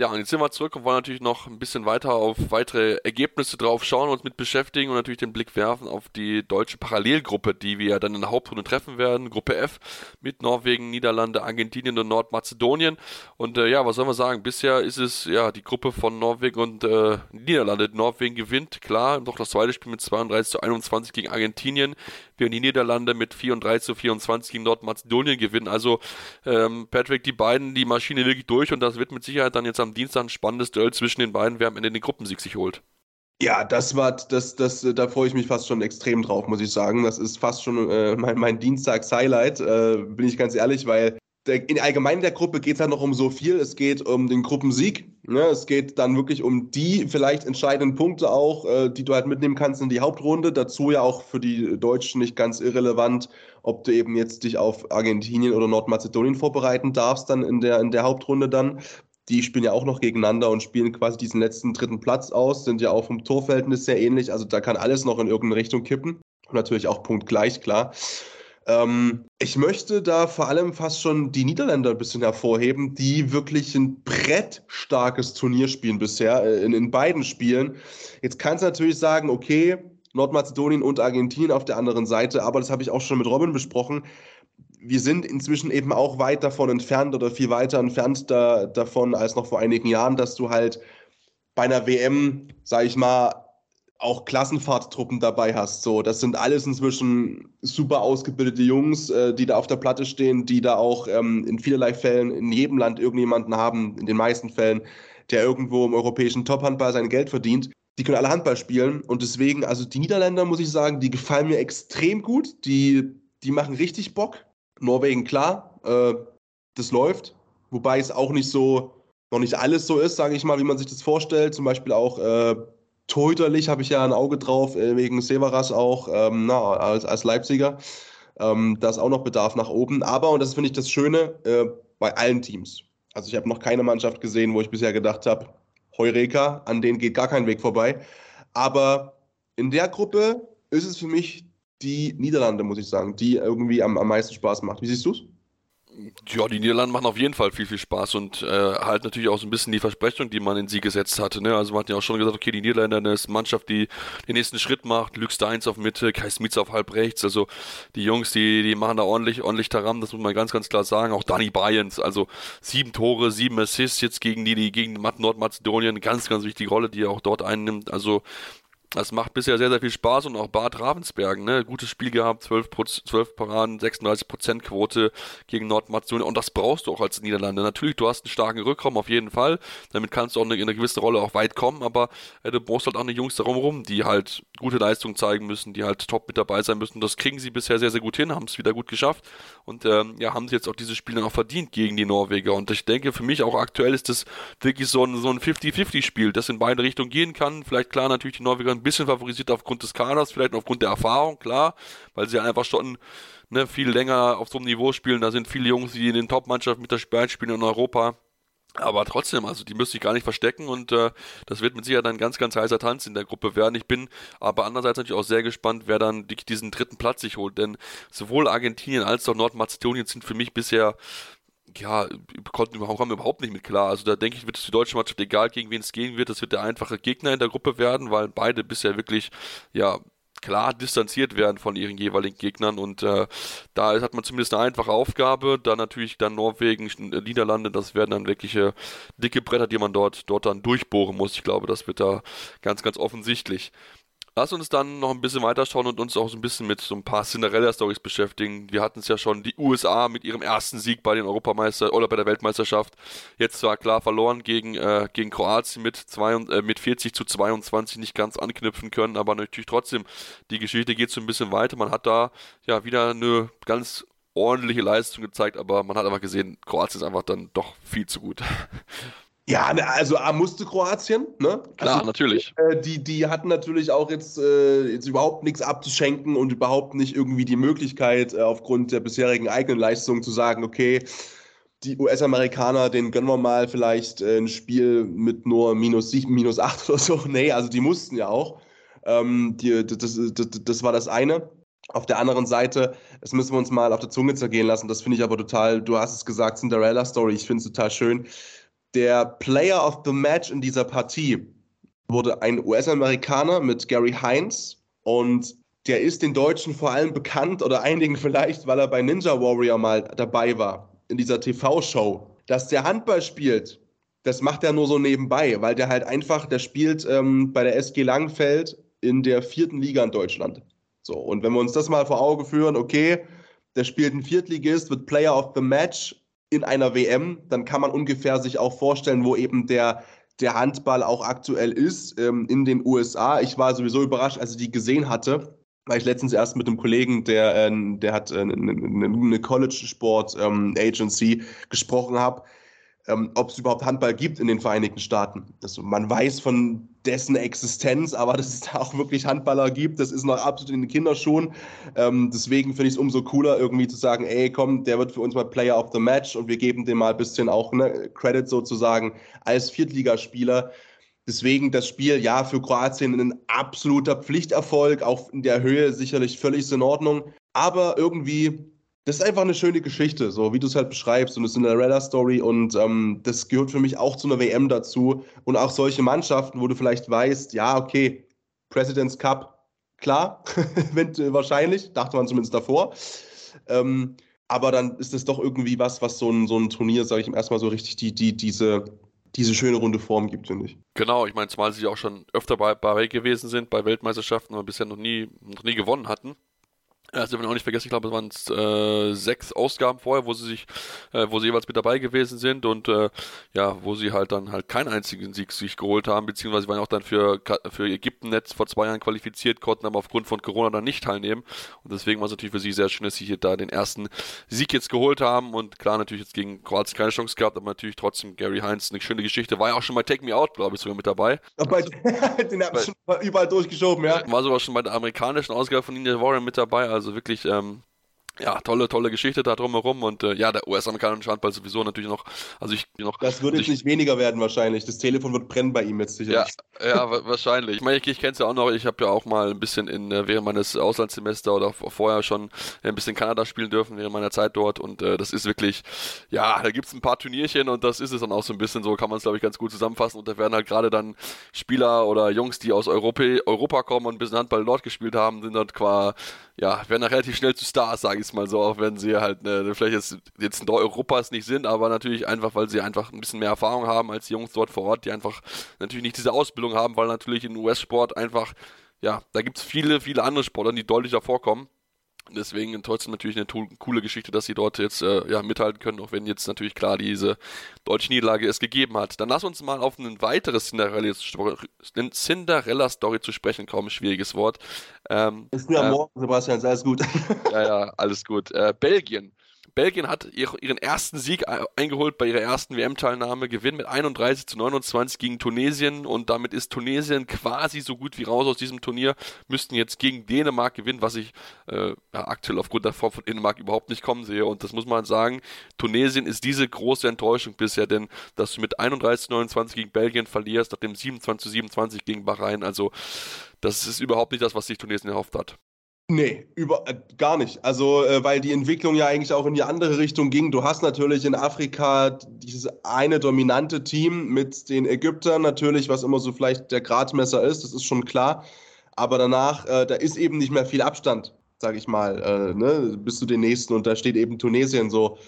Ja, und jetzt sind wir zurück und wollen natürlich noch ein bisschen weiter auf weitere Ergebnisse drauf schauen, uns mit beschäftigen und natürlich den Blick werfen auf die deutsche Parallelgruppe, die wir dann in der Hauptrunde treffen werden, Gruppe F, mit Norwegen, Niederlande, Argentinien und Nordmazedonien. Und äh, ja, was soll man sagen, bisher ist es ja die Gruppe von Norwegen und äh, Niederlande. Norwegen gewinnt, klar, doch das zweite Spiel mit zweiunddreißig zu einundzwanzig gegen Argentinien, während die Niederlande mit vierunddreißig zu vierundzwanzig gegen Nordmazedonien gewinnen. Also ähm, Patrick, die beiden, die Maschine wirklich durch, und das wird mit Sicherheit dann jetzt am Dienstag ein spannendes Duell zwischen den beiden, wer am Ende den Gruppensieg sich holt. Ja, das war, das, das, da freue ich mich fast schon extrem drauf, muss ich sagen. Das ist fast schon äh, mein, mein Dienstags-Highlight, äh, bin ich ganz ehrlich, weil der, in allgemein in der Gruppe geht es halt noch um so viel. Es geht um den Gruppensieg, ne? Es geht dann wirklich um die vielleicht entscheidenden Punkte auch, äh, die du halt mitnehmen kannst in die Hauptrunde. Dazu ja auch für die Deutschen nicht ganz irrelevant, ob du eben jetzt dich auf Argentinien oder Nordmazedonien vorbereiten darfst dann in der, in der Hauptrunde dann. Die spielen ja auch noch gegeneinander und spielen quasi diesen letzten dritten Platz aus, sind ja auch vom Torverhältnis sehr ähnlich. Also da kann alles noch in irgendeine Richtung kippen. Und natürlich auch punktgleich, klar. Ähm, ich möchte da vor allem fast schon die Niederländer ein bisschen hervorheben, die wirklich ein brettstarkes Turnier spielen bisher, in, in beiden Spielen. Jetzt kannst du natürlich sagen, okay, Nordmazedonien und Argentinien auf der anderen Seite, aber das habe ich auch schon mit Robin besprochen. Wir sind inzwischen eben auch weit davon entfernt oder viel weiter entfernt da, davon als noch vor einigen Jahren, dass du halt bei einer W M, sag ich mal, auch Klassenfahrttruppen dabei hast. So, das sind alles inzwischen super ausgebildete Jungs, äh, die da auf der Platte stehen, die da auch ähm, in vielerlei Fällen in jedem Land irgendjemanden haben, in den meisten Fällen, der irgendwo im europäischen Top-Handball sein Geld verdient. Die können alle Handball spielen und deswegen, also die Niederländer, muss ich sagen, die gefallen mir extrem gut, die, die machen richtig Bock. Norwegen, klar, äh, das läuft, wobei es auch nicht so, noch nicht alles so ist, sage ich mal, wie man sich das vorstellt. Zum Beispiel auch äh, torhüterlich habe ich ja ein Auge drauf, äh, wegen Severas auch, ähm, na, als, als Leipziger. Ähm, da ist auch noch Bedarf nach oben. Aber, und das finde ich das Schöne, äh, bei allen Teams. Also ich habe noch keine Mannschaft gesehen, wo ich bisher gedacht habe, Heureka, an denen geht gar kein Weg vorbei. Aber in der Gruppe ist es für mich die Niederlande, muss ich sagen, die irgendwie am, am meisten Spaß macht. Wie siehst du es? Ja, die Niederlande machen auf jeden Fall viel, viel Spaß und äh, halt natürlich auch so ein bisschen die Versprechung, die man in sie gesetzt hatte. Ne? Also man hat ja auch schon gesagt, okay, die Niederländer, das ist eine Mannschaft, die den nächsten Schritt macht. Luke Steins auf Mitte, Kai Smits auf halb rechts. Also die Jungs, die, die machen da ordentlich, ordentlich Taram, das muss man ganz, ganz klar sagen. Auch Dani Bayens, also sieben Tore, sieben Assists jetzt gegen die, die gegen Nordmazedonien. Eine ganz, ganz wichtige Rolle, die er auch dort einnimmt. Also das macht bisher sehr, sehr viel Spaß und auch Bart Ravensbergen, ne, gutes Spiel gehabt, zwölf, zwölf Paraden, sechsunddreißig Prozent Quote gegen Nordmazedonien, und das brauchst du auch als Niederlande. Natürlich, du hast einen starken Rückraum auf jeden Fall, damit kannst du auch in einer gewissen Rolle auch weit kommen, aber äh, du brauchst halt auch eine Jungs darum rum, die halt gute Leistung zeigen müssen, die halt top mit dabei sein müssen. Das kriegen sie bisher sehr, sehr gut hin, haben es wieder gut geschafft und ähm, ja, haben sie jetzt auch dieses Spiel dann auch verdient gegen die Norweger, und ich denke, für mich auch aktuell ist das wirklich so ein, so ein fünfzig fünfzig Spiel, das in beide Richtungen gehen kann. Vielleicht, klar, natürlich die Norweger ein bisschen favorisiert aufgrund des Kaders, vielleicht aufgrund der Erfahrung, klar, weil sie einfach schon ne, viel länger auf so einem Niveau spielen. Da sind viele Jungs, die in den Top-Mannschaften mit der Spitze spielen in Europa. Aber trotzdem, also die müssen sich gar nicht verstecken, und äh, das wird mit Sicherheit ein ganz, ganz heißer Tanz in der Gruppe werden. Ich bin aber andererseits natürlich auch sehr gespannt, wer dann die, diesen dritten Platz sich holt, denn sowohl Argentinien als auch Nordmazedonien sind für mich bisher... ja, konnten wir überhaupt nicht mit klar. Also da denke ich, wird es für die deutsche Mannschaft, egal gegen wen es gehen wird, das wird der einfache Gegner in der Gruppe werden, weil beide bisher wirklich, ja, klar distanziert werden von ihren jeweiligen Gegnern, und äh, da hat man zumindest eine einfache Aufgabe. Dann natürlich dann Norwegen, Niederlande, das werden dann wirkliche äh, dicke Bretter, die man dort, dort dann durchbohren muss. Ich glaube, das wird da ganz, ganz offensichtlich. Lass uns dann noch ein bisschen weiterschauen und uns auch so ein bisschen mit so ein paar Cinderella-Stories beschäftigen. Wir hatten es ja schon, die U S A mit ihrem ersten Sieg bei den Europameister oder bei der Weltmeisterschaft. Jetzt zwar klar verloren gegen, äh, gegen Kroatien mit, zwei, äh, mit vierzig zu zweiundzwanzig, nicht ganz anknüpfen können, aber natürlich trotzdem, die Geschichte geht so ein bisschen weiter. Man hat da ja wieder eine ganz ordentliche Leistung gezeigt, aber man hat einfach gesehen, Kroatien ist einfach dann doch viel zu gut. Ja, also A musste Kroatien, ne? Klar, also, natürlich. Äh, die, die hatten natürlich auch jetzt, äh, jetzt überhaupt nichts abzuschenken und überhaupt nicht irgendwie die Möglichkeit, äh, aufgrund der bisherigen eigenen Leistung zu sagen, okay, die U S-Amerikaner, denen gönnen wir mal vielleicht äh, ein Spiel mit nur minus sieben, minus acht oder so. Nee, also die mussten ja auch. Ähm, die, das, das, das war das eine. Auf der anderen Seite, das müssen wir uns mal auf der Zunge zergehen lassen, das finde ich aber total, du hast es gesagt, Cinderella-Story, ich finde es total schön. Der Player of the Match in dieser Partie wurde ein U S-Amerikaner mit Gary Hines, und der ist den Deutschen vor allem bekannt, oder einigen vielleicht, weil er bei Ninja Warrior mal dabei war, in dieser T V-Show. Dass der Handball spielt, das macht er nur so nebenbei, weil der halt einfach, der spielt ähm, bei der S G Langenfeld in der vierten Liga in Deutschland. So, und wenn wir uns das mal vor Augen führen, okay, der spielt ein Viertligist, wird Player of the Match in einer W M, dann kann man ungefähr sich auch vorstellen, wo eben der, der Handball auch aktuell ist, ähm, in den U S A. Ich war sowieso überrascht, als ich die gesehen hatte, weil ich letztens erst mit einem Kollegen, der, äh, der hat äh, eine, eine College-Sport-Agency ähm, gesprochen habe, ähm, ob es überhaupt Handball gibt in den Vereinigten Staaten. Also man weiß von dessen Existenz, aber dass es da auch wirklich Handballer gibt, das ist noch absolut in den Kinderschuhen. Ähm, deswegen finde ich es umso cooler, irgendwie zu sagen, ey, komm, der wird für uns mal Player of the Match und wir geben dem mal ein bisschen auch, ne, Credit sozusagen als Viertligaspieler. Deswegen das Spiel, ja, für Kroatien ein absoluter Pflichterfolg, auch in der Höhe sicherlich völlig in Ordnung, aber irgendwie, das ist einfach eine schöne Geschichte, so wie du es halt beschreibst, und es ist eine Cinderella-Story, und ähm, das gehört für mich auch zu einer W M dazu, und auch solche Mannschaften, wo du vielleicht weißt, ja, okay, President's Cup, klar, wahrscheinlich, dachte man zumindest davor, ähm, aber dann ist das doch irgendwie was, was so ein, so ein Turnier, sage ich ihm erstmal so richtig, die, die, diese... diese schöne runde Form gibt, finde ich. Genau, ich meine, zumal sie auch schon öfter bei, bei gewesen sind, bei Weltmeisterschaften, aber bisher noch nie, noch nie gewonnen hatten. Das dürfen wir auch nicht vergessen, ich glaube, es waren äh, sechs Ausgaben vorher, wo sie sich, äh, wo sie jeweils mit dabei gewesen sind, und äh, ja, wo sie halt dann halt keinen einzigen Sieg sich geholt haben, beziehungsweise waren auch dann für, für Ägypten jetzt vor zwei Jahren qualifiziert, konnten aber aufgrund von Corona dann nicht teilnehmen, und deswegen war es natürlich für sie sehr schön, dass sie hier da den ersten Sieg jetzt geholt haben, und klar, natürlich jetzt gegen Kroatien keine Chance gehabt, aber natürlich trotzdem Gary Hines eine schöne Geschichte, war ja auch schon bei Take Me Out, glaube ich, sogar mit dabei. Aber den hat man schon überall durchgeschoben, ja. War sogar schon bei der amerikanischen Ausgabe von Ninja Warrior mit dabei, also Also wirklich, ähm, ja, tolle, tolle Geschichte da drumherum, und äh, ja, der U S-amerikanische Handball sowieso natürlich noch, also ich noch... Das wird jetzt nicht weniger werden wahrscheinlich, das Telefon wird brennen bei ihm jetzt sicherlich. Ja, ja w- wahrscheinlich. Ich meine, ich, ich kenne es ja auch noch, ich habe ja auch mal ein bisschen in während meines Auslandssemesters oder vorher schon ein bisschen Kanada spielen dürfen, während meiner Zeit dort, und äh, das ist wirklich, ja, da gibt es ein paar Turnierchen, und das ist es dann auch so ein bisschen, so kann man es, glaube ich, ganz gut zusammenfassen, und da werden halt gerade dann Spieler oder Jungs, die aus Europa, Europa kommen und ein bisschen Handball dort gespielt haben, sind dort qua... Ja, werden da relativ schnell zu Stars, sage ich es mal so, auch wenn sie halt ne, vielleicht jetzt, jetzt in Europas nicht sind, aber natürlich einfach, weil sie einfach ein bisschen mehr Erfahrung haben als die Jungs dort vor Ort, die einfach natürlich nicht diese Ausbildung haben, weil natürlich im U S-Sport einfach, ja, da gibt es viele, viele andere Sportler, die deutlich davor kommen. Deswegen trotzdem natürlich eine to- coole Geschichte, dass sie dort jetzt äh, ja, mithalten können, auch wenn jetzt natürlich klar diese deutsche Niederlage es gegeben hat. Dann lass uns mal auf ein weiteres Cinderella-Story zu sprechen kommen, schwieriges Wort. Ähm, ist nur am äh, Morgen, Sebastian, alles gut. Ja, ja, alles gut. Äh, Belgien. Belgien hat ihren ersten Sieg eingeholt bei ihrer ersten W M-Teilnahme, gewinnt mit einunddreißig zu neunundzwanzig gegen Tunesien, und damit ist Tunesien quasi so gut wie raus aus diesem Turnier, müssten jetzt gegen Dänemark gewinnen, was ich äh, aktuell aufgrund der Form von Dänemark überhaupt nicht kommen sehe, und das muss man sagen, Tunesien ist diese große Enttäuschung bisher, denn dass du mit einunddreißig zu neunundzwanzig gegen Belgien verlierst, nach dem siebenundzwanzig zu siebenundzwanzig gegen Bahrain, also das ist überhaupt nicht das, was sich Tunesien erhofft hat. Nee, über, äh, gar nicht. Also, äh, weil die Entwicklung ja eigentlich auch in die andere Richtung ging. Du hast natürlich in Afrika dieses eine dominante Team mit den Ägyptern natürlich, was immer so vielleicht der Gradmesser ist, das ist schon klar. Aber danach, äh, da ist eben nicht mehr viel Abstand, sage ich mal, äh, ne, bis zu den Nächsten. Und da steht eben Tunesien so.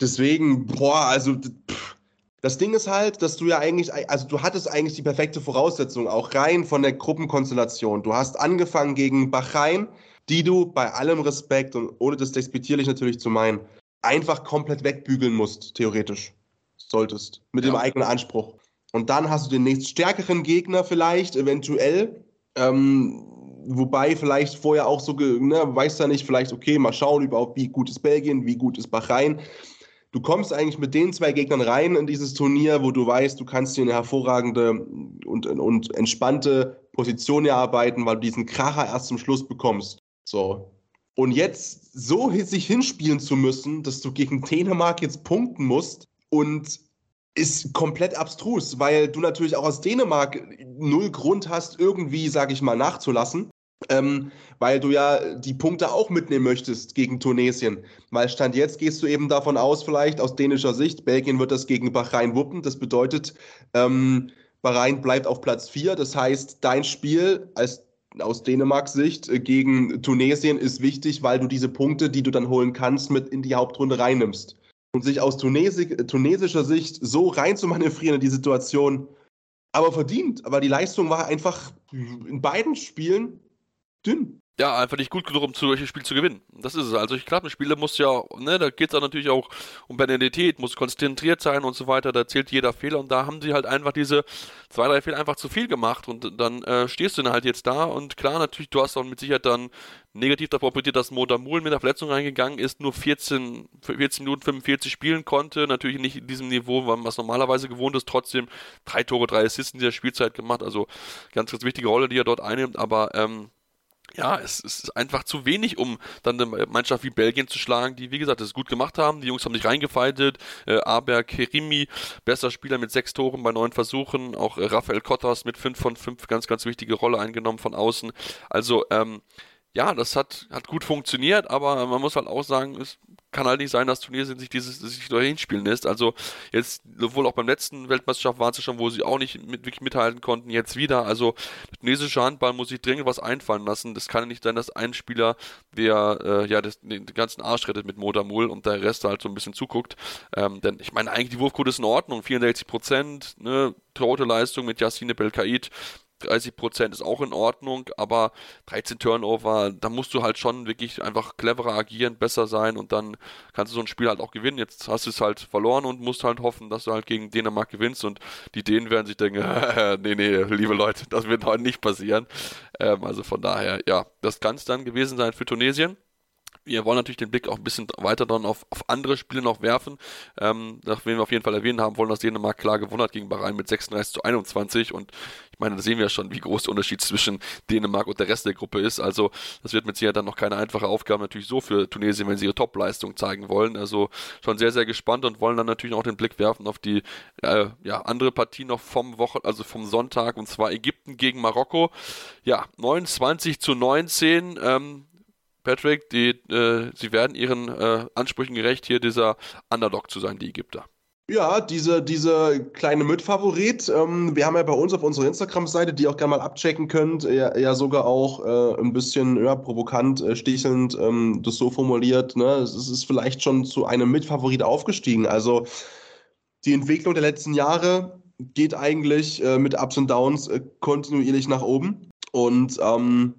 Deswegen, boah, also... Pff. Das Ding ist halt, dass du ja eigentlich, also du hattest eigentlich die perfekte Voraussetzung, auch rein von der Gruppenkonstellation. Du hast angefangen gegen Bahrain, die du bei allem Respekt und ohne das despektierlich natürlich zu meinen, einfach komplett wegbügeln musst, theoretisch. Solltest. Mit ja. dem eigenen Anspruch. Und dann hast du den nächst stärkeren Gegner vielleicht, eventuell. Ähm, wobei vielleicht vorher auch so, ne, weißt du ja nicht, vielleicht, okay, mal schauen überhaupt, wie gut ist Belgien, wie gut ist Bahrain. du kommst eigentlich mit den zwei Gegnern rein in dieses Turnier, wo du weißt, du kannst dir eine hervorragende und, und entspannte Position erarbeiten, weil du diesen Kracher erst zum Schluss bekommst. So. Und jetzt so sich hinspielen zu müssen, dass du gegen Dänemark jetzt punkten musst, und ist komplett abstrus, weil du natürlich auch aus Dänemark null Grund hast, irgendwie, sag ich mal, nachzulassen. Ähm, weil du ja die Punkte auch mitnehmen möchtest gegen Tunesien. Weil Stand jetzt gehst du eben davon aus, vielleicht aus dänischer Sicht, Belgien wird das gegen Bahrain wuppen. Das bedeutet, ähm, Bahrain bleibt auf Platz vier. Das heißt, dein Spiel als, aus Dänemarks Sicht gegen Tunesien ist wichtig, weil du diese Punkte, die du dann holen kannst, mit in die Hauptrunde reinnimmst. Und sich aus Tunesi- tunesischer Sicht so rein zu manövrieren in die Situation, aber verdient. Aber die Leistung war einfach in beiden Spielen dünn. Ja, einfach nicht gut genug, um zu solchen Spielen zu gewinnen. Das ist es. Also ich glaube, ein Spieler muss ja, ne, da geht es dann natürlich auch um Identität, muss konzentriert sein und so weiter, da zählt jeder Fehler, und da haben sie halt einfach diese zwei, drei Fehler einfach zu viel gemacht, und dann äh, stehst du dann halt jetzt da, und klar, natürlich, du hast auch mit Sicherheit dann negativ davor profitiert, dass Mo Damuhl mit der Verletzung reingegangen ist, nur vierzehn Minuten fünfundvierzig spielen konnte, natürlich nicht in diesem Niveau, was normalerweise gewohnt ist, trotzdem drei Tore, drei Assists in dieser Spielzeit gemacht, also ganz, ganz wichtige Rolle, die er dort einnimmt, aber ähm, ja, es ist einfach zu wenig, um dann eine Mannschaft wie Belgien zu schlagen, die, wie gesagt, das gut gemacht haben. Die Jungs haben sich reingefeitet. Äh, Aber Kerimi, bester Spieler mit sechs Toren bei neun Versuchen. Auch äh, Rafael Kottas mit fünf von fünf, ganz, ganz wichtige Rolle eingenommen von außen. Also, ähm, ja, das hat, hat gut funktioniert, aber man muss halt auch sagen, es kann halt nicht sein, dass Tunesien sich dieses sich dahin spielen lässt. Also jetzt, sowohl auch beim letzten Weltmeisterschaft waren sie schon, wo sie auch nicht mit, wirklich mithalten konnten, jetzt wieder. Also der tunesische Handball muss sich dringend was einfallen lassen. Das kann ja nicht sein, dass ein Spieler, der äh, ja das, den ganzen Arsch rettet mit Mo Damuhl und der Rest halt so ein bisschen zuguckt. Ähm, denn ich meine, eigentlich die Wurfquote ist in Ordnung, vierundsechzig Prozent, ne, tote Leistung mit Yassine Belkaid, dreißig Prozent ist auch in Ordnung, aber dreizehn Turnover, da musst du halt schon wirklich einfach cleverer agieren, besser sein, und dann kannst du so ein Spiel halt auch gewinnen. Jetzt hast du es halt verloren und musst halt hoffen, dass du halt gegen Dänemark gewinnst, und die Dänen werden sich denken, nee, nee, liebe Leute, das wird heute nicht passieren. Ähm, also von daher, ja, das kann es dann gewesen sein für Tunesien. Wir wollen natürlich den Blick auch ein bisschen weiter dann auf, auf andere Spiele noch werfen. Ähm, nachdem wir auf jeden Fall erwähnen haben wollen, dass Dänemark klar gewonnen hat gegen Bahrain mit sechsunddreißig zu einundzwanzig. Und ich meine, da sehen wir ja schon, wie groß der Unterschied zwischen Dänemark und der Rest der Gruppe ist. Also das wird mit Sicherheit dann noch keine einfache Aufgabe natürlich so für Tunesien, wenn sie ihre Top-Leistung zeigen wollen. Also schon sehr, sehr gespannt, und wollen dann natürlich auch den Blick werfen auf die äh, ja, andere Partie noch vom Wochen, also vom Sonntag, und zwar Ägypten gegen Marokko. Ja, neunundzwanzig zu neunzehn, ähm, Patrick, die, äh, sie werden ihren äh, Ansprüchen gerecht, hier dieser Underdog zu sein, die Ägypter. Ja, diese, diese kleine Mitfavorit. Ähm, wir haben ja bei uns auf unserer Instagram-Seite, die ihr auch gerne mal abchecken könnt, ja, ja sogar auch äh, ein bisschen ja, provokant, äh, stichelnd, ähm, das so formuliert, ne? Es ist vielleicht schon zu einem Mitfavorit aufgestiegen. Also die Entwicklung der letzten Jahre geht eigentlich äh, mit Ups und Downs äh, kontinuierlich nach oben. Und ähm,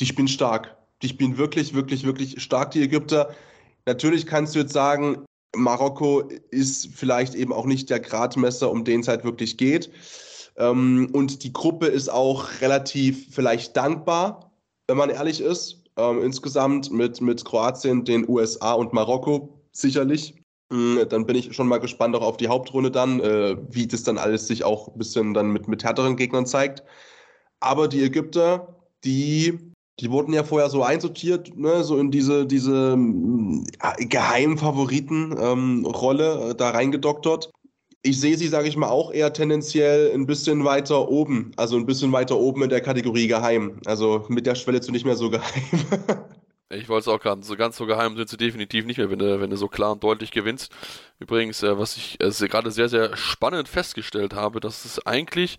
die spielen stark. Ich bin wirklich, wirklich, wirklich stark, die Ägypter. Natürlich kannst du jetzt sagen, Marokko ist vielleicht eben auch nicht der Gradmesser, um den es halt wirklich geht. Und die Gruppe ist auch relativ vielleicht dankbar, wenn man ehrlich ist. Insgesamt mit, mit Kroatien, den U S A und Marokko sicherlich. Dann bin ich schon mal gespannt auch auf die Hauptrunde dann, wie das dann alles sich auch ein bisschen dann mit, mit härteren Gegnern zeigt. Aber die Ägypter, die... Die wurden ja vorher so einsortiert, ne, so in diese, diese Geheimfavoriten-Rolle da reingedoktert. Ich sehe sie, sage ich mal, auch eher tendenziell ein bisschen weiter oben. Also ein bisschen weiter oben in der Kategorie geheim. Also mit der Schwelle zu nicht mehr so geheim. Ich wollte es auch gerade, so ganz so geheim sind sie definitiv nicht mehr, wenn du, wenn du so klar und deutlich gewinnst. Übrigens, äh, was ich äh, gerade sehr, sehr spannend festgestellt habe, dass es eigentlich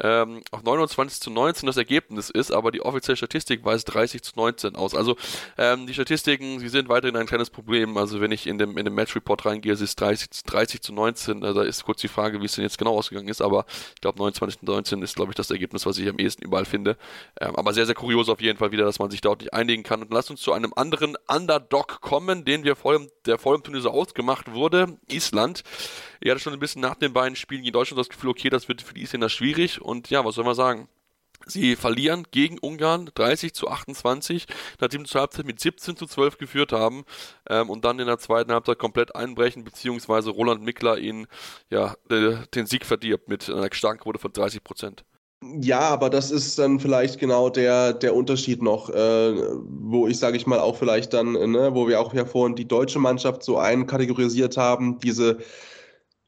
ähm, auf neunundzwanzig zu neunzehn das Ergebnis ist, aber die offizielle Statistik weist dreißig zu neunzehn aus. Also ähm, die Statistiken, sie sind weiterhin ein kleines Problem. Also wenn ich in dem, in dem Match-Report reingehe, es ist dreißig zu neunzehn. Also da ist kurz die Frage, wie es denn jetzt genau ausgegangen ist, aber ich glaube neunundzwanzig zu neunzehn ist, glaube ich, das Ergebnis, was ich am ehesten überall finde. Ähm, aber sehr, sehr kurios auf jeden Fall wieder, dass man sich dort nicht einigen kann. Und lasst uns zu einem anderen Underdog kommen, den wir vor dem, der vor dem Turnier so ausgemacht wurde, Island. Ich hatte schon ein bisschen nach den beiden Spielen in Deutschland das Gefühl, okay, das wird für die Isländer schwierig, und ja, was soll man sagen? Sie verlieren gegen Ungarn dreißig zu achtundzwanzig, nachdem sie zur Halbzeit mit siebzehn zu zwölf geführt haben ähm, und dann in der zweiten Halbzeit komplett einbrechen, beziehungsweise Roland Mickler ihnen ja, äh, den Sieg verdirbt mit einer starken Quote von dreißig Prozent. Ja, aber das ist dann vielleicht genau der, der Unterschied noch, äh, wo ich, sage ich mal, auch vielleicht dann, ne, wo wir auch ja vorhin die deutsche Mannschaft so einkategorisiert haben, diese,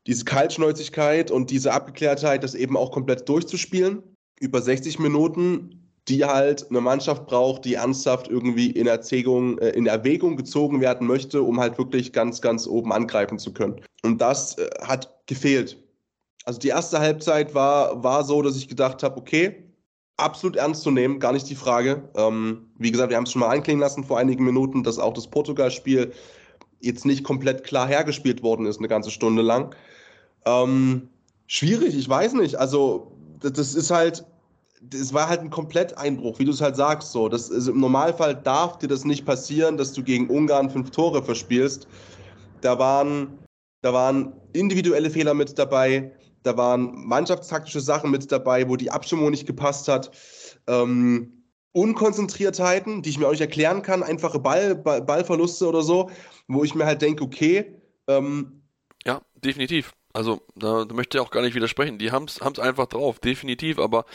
diese Kaltschnäuzigkeit und diese Abgeklärtheit, das eben auch komplett durchzuspielen. Über sechzig Minuten, die halt eine Mannschaft braucht, die ernsthaft irgendwie in Erwägung, in Erwägung gezogen werden möchte, um halt wirklich ganz, ganz oben angreifen zu können. Und das hat gefehlt. Also die erste Halbzeit war, war so, dass ich gedacht habe, okay, absolut ernst zu nehmen, gar nicht die Frage. Ähm, wie gesagt, wir haben es schon mal anklingen lassen vor einigen Minuten, dass auch das Portugal-Spiel jetzt nicht komplett klar hergespielt worden ist, eine ganze Stunde lang. Ähm, schwierig, ich weiß nicht. Also das ist halt... Es war halt ein Kompletteinbruch, wie du es halt sagst. So. Das ist, im Normalfall darf dir das nicht passieren, dass du gegen Ungarn fünf Tore verspielst. Da waren, da waren individuelle Fehler mit dabei, da waren mannschaftstaktische Sachen mit dabei, wo die Abstimmung nicht gepasst hat. Ähm, Unkonzentriertheiten, die ich mir auch nicht erklären kann, einfache Ball, Ball, Ballverluste oder so, wo ich mir halt denke, okay. Ähm, ja, definitiv. Also, da, da möchte ich auch gar nicht widersprechen. Die haben es einfach drauf, definitiv. Aber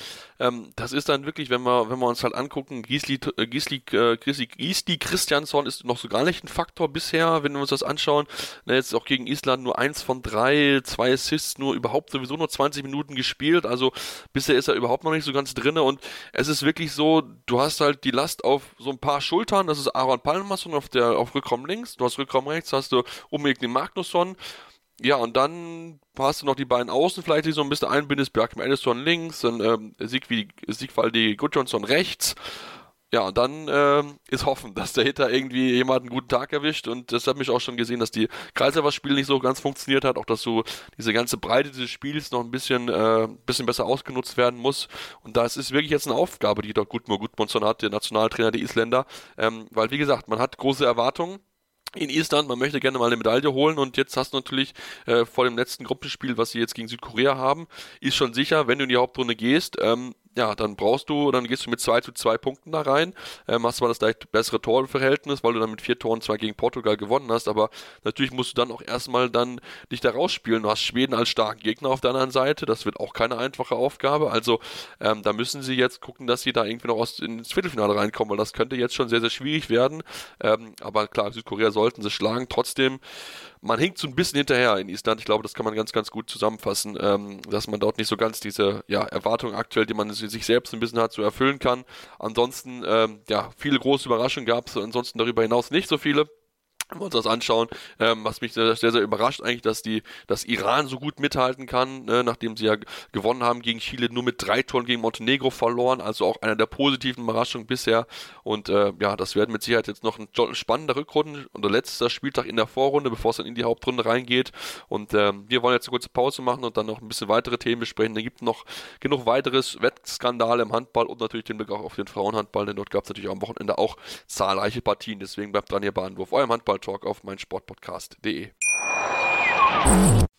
ähm, das ist dann wirklich, wenn wir, wenn wir uns halt angucken, Gisli, äh, Gisli, äh, Gisli, Gisli Christiansson ist noch so gar nicht ein Faktor bisher, wenn wir uns das anschauen. Na, jetzt auch gegen Island nur eins von drei, zwei Assists, nur überhaupt sowieso nur zwanzig Minuten gespielt. Also bisher ist er überhaupt noch nicht so ganz drin. Und es ist wirklich so, du hast halt die Last auf so ein paar Schultern. Das ist Aaron Palmerson auf der auf Rückraum links. Du hast Rückraum rechts, hast du Umegni Magnusson. Ja, und dann hast du noch die beiden Außen vielleicht, die so ein bisschen einbindest, Bjarke Madison links, dann ähm, Sigvi, Sigvaldi Gudjonsson rechts. Ja, und dann ähm, ist hoffen, dass der Hitter irgendwie jemanden guten Tag erwischt, und das hat mich auch schon gesehen, dass die Kreisliga-Spiel nicht so ganz funktioniert hat, auch dass so diese ganze Breite des Spiels noch ein bisschen, äh, bisschen besser ausgenutzt werden muss, und das ist wirklich jetzt eine Aufgabe, die doch Gudmund Gudmundsson hat, der Nationaltrainer der Isländer, ähm, weil wie gesagt, man hat große Erwartungen in Island, man möchte gerne mal eine Medaille holen, und jetzt hast du natürlich äh, vor dem letzten Gruppenspiel, was sie jetzt gegen Südkorea haben, ist schon sicher, wenn du in die Hauptrunde gehst, ähm, ja, dann brauchst du, dann gehst du mit zwei zu zwei Punkten da rein, ähm, hast zwar das leicht bessere Torverhältnis, weil du dann mit vier Toren zwar gegen Portugal gewonnen hast, aber natürlich musst du dann auch erstmal dann dich da rausspielen. Du hast Schweden als starken Gegner auf der anderen Seite, das wird auch keine einfache Aufgabe, also ähm, da müssen sie jetzt gucken, dass sie da irgendwie noch aus, ins Viertelfinale reinkommen, weil das könnte jetzt schon sehr, sehr schwierig werden, ähm, aber klar, Südkorea sollten sie schlagen, trotzdem, man hinkt so ein bisschen hinterher in Island, ich glaube, das kann man ganz, ganz gut zusammenfassen, ähm, dass man dort nicht so ganz diese ja, Erwartungen aktuell, die man sich selbst ein bisschen hat, zu erfüllen kann. Ansonsten, ähm, ja, viele große Überraschungen gab es, ansonsten darüber hinaus nicht so viele. Wenn wir uns das anschauen, ähm, was mich sehr, sehr, sehr überrascht eigentlich, dass die, dass Iran so gut mithalten kann, ne, nachdem sie ja gewonnen haben gegen Chile, nur mit drei Toren gegen Montenegro verloren, also auch einer der positiven Überraschungen bisher, und äh, ja, das werden mit Sicherheit jetzt noch ein spannender Rückrunden oder letzter Spieltag in der Vorrunde, bevor es dann in die Hauptrunde reingeht, und äh, wir wollen jetzt eine kurze Pause machen und dann noch ein bisschen weitere Themen besprechen. Da gibt es noch genug weiteres Wettskandale im Handball und natürlich den Blick auch auf den Frauenhandball, denn dort gab es natürlich am Wochenende auch zahlreiche Partien, deswegen bleibt dran, hier bei Anwurf, eurem Handball Talk auf mein sport podcast punkt de.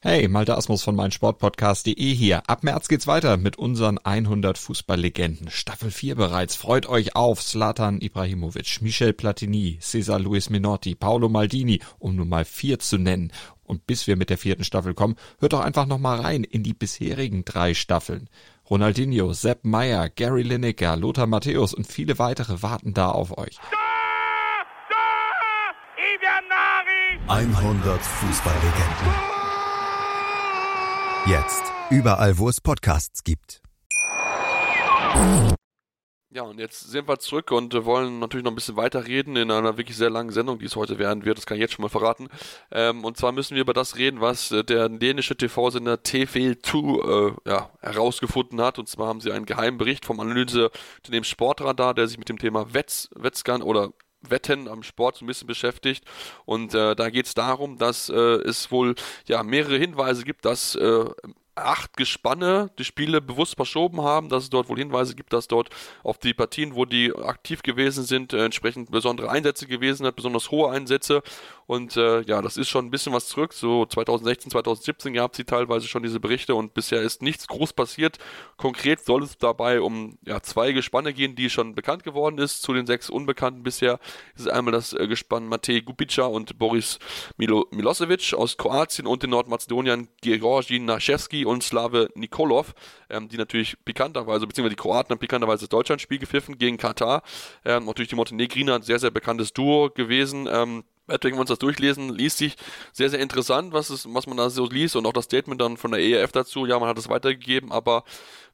Hey, Malte Asmus von mein sport podcast punkt de hier. Ab März geht's weiter mit unseren hundert Fußballlegenden. Staffel vier bereits. Freut euch auf Zlatan Ibrahimovic, Michel Platini, Cesar Luis Menotti, Paolo Maldini, um nur mal vier zu nennen. Und bis wir mit der vierten Staffel kommen, hört doch einfach nochmal rein in die bisherigen drei Staffeln. Ronaldinho, Sepp Meyer, Gary Lineker, Lothar Matthäus und viele weitere warten da auf euch. hundert Fußballlegenden. Jetzt überall, wo es Podcasts gibt. Ja, und jetzt sind wir zurück und wollen natürlich noch ein bisschen weiterreden in einer wirklich sehr langen Sendung, die es heute werden wird, das kann ich jetzt schon mal verraten. Ähm, und zwar müssen wir über das reden, was der dänische T V-Sender T V zwei äh, ja, herausgefunden hat. Und zwar haben sie einen geheimen Bericht vom Analyseunternehmen Sportradar, der sich mit dem Thema Wetz, Wetzgern oder Wetten am Sport so ein bisschen beschäftigt, und äh, da geht es darum, dass äh, es wohl ja mehrere Hinweise gibt, dass äh, acht Gespanne die Spiele bewusst verschoben haben, dass es dort wohl Hinweise gibt, dass dort auf die Partien, wo die aktiv gewesen sind, äh, entsprechend besondere Einsätze gewesen hat, besonders hohe Einsätze. Und äh, ja, das ist schon ein bisschen was zurück. So zwanzig sechzehn, zwanzig siebzehn gab es die teilweise schon diese Berichte und bisher ist nichts groß passiert. Konkret soll es dabei um ja, zwei Gespanne gehen, die schon bekannt geworden ist. Zu den sechs Unbekannten bisher ist einmal das äh, Gespann Matej Kupica und Boris Milo- Milosevic aus Kroatien und den Nordmazedoniern Georgi Naschewski und Slave Nikolov, ähm, die natürlich pikanterweise, beziehungsweise die Kroaten haben pikanterweise das Deutschlandspiel gepfiffen gegen Katar. Ähm, natürlich die Montenegriner, ein sehr, sehr bekanntes Duo gewesen. Ähm, Deswegen, wenn wir uns das durchlesen, liest sich sehr, sehr interessant, was, es, was man da so liest und auch das Statement dann von der E R F dazu. Ja, man hat es weitergegeben, aber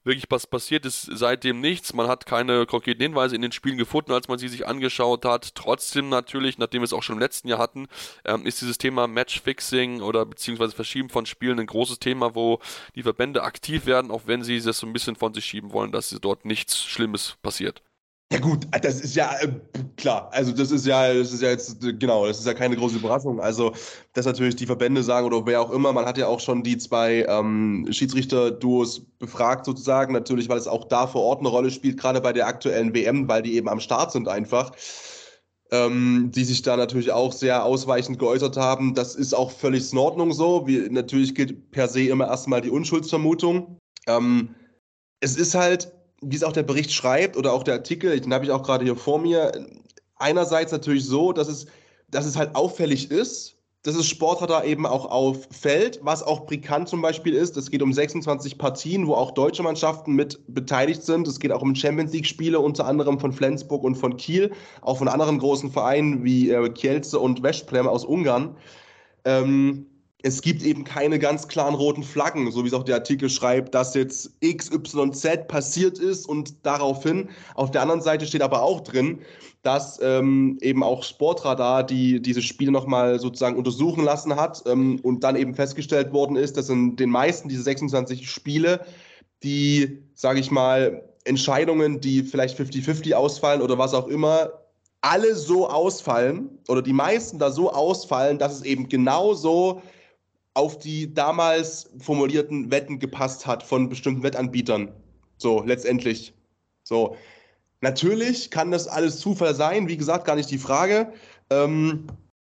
wirklich was passiert ist seitdem nichts. Man hat keine konkreten Hinweise in den Spielen gefunden, als man sie sich angeschaut hat. Trotzdem natürlich, nachdem wir es auch schon im letzten Jahr hatten, ähm, ist dieses Thema Matchfixing oder beziehungsweise Verschieben von Spielen ein großes Thema, wo die Verbände aktiv werden, auch wenn sie das so ein bisschen von sich schieben wollen, dass dort nichts Schlimmes passiert. Ja gut, das ist ja äh, klar, also das ist ja, das ist ja jetzt, genau, das ist ja keine große Überraschung, also dass natürlich die Verbände sagen oder wer auch immer, man hat ja auch schon die zwei ähm, Schiedsrichter-Duos befragt sozusagen, natürlich, weil es auch da vor Ort eine Rolle spielt, gerade bei der aktuellen W M, weil die eben am Start sind einfach, ähm, die sich da natürlich auch sehr ausweichend geäußert haben, das ist auch völlig in Ordnung so, wie, natürlich gilt per se immer erstmal die Unschuldsvermutung, ähm, es ist halt, wie es auch der Bericht schreibt oder auch der Artikel, den habe ich auch gerade hier vor mir, einerseits natürlich so, dass es, dass es halt auffällig ist, dass es Sportradar eben auch auffällt, was auch pikant zum Beispiel ist. Es geht um sechsundzwanzig Partien, wo auch deutsche Mannschaften mit beteiligt sind. Es geht auch um Champions-League-Spiele, unter anderem von Flensburg und von Kiel, auch von anderen großen Vereinen wie Kielce und Veszprém aus Ungarn. Ähm, Es gibt eben keine ganz klaren roten Flaggen, so wie es auch der Artikel schreibt, dass jetzt X Y Z passiert ist und daraufhin. Auf der anderen Seite steht aber auch drin, dass ähm, eben auch Sportradar, die diese Spiele nochmal sozusagen untersuchen lassen hat ähm, und dann eben festgestellt worden ist, dass in den meisten dieser sechsundzwanzig Spiele die, sage ich mal, Entscheidungen, die vielleicht fünfzig fünfzig ausfallen oder was auch immer, alle so ausfallen oder die meisten da so ausfallen, dass es eben genauso auf die damals formulierten Wetten gepasst hat von bestimmten Wettanbietern. So, letztendlich. So. Natürlich kann das alles Zufall sein, wie gesagt, gar nicht die Frage. Ähm,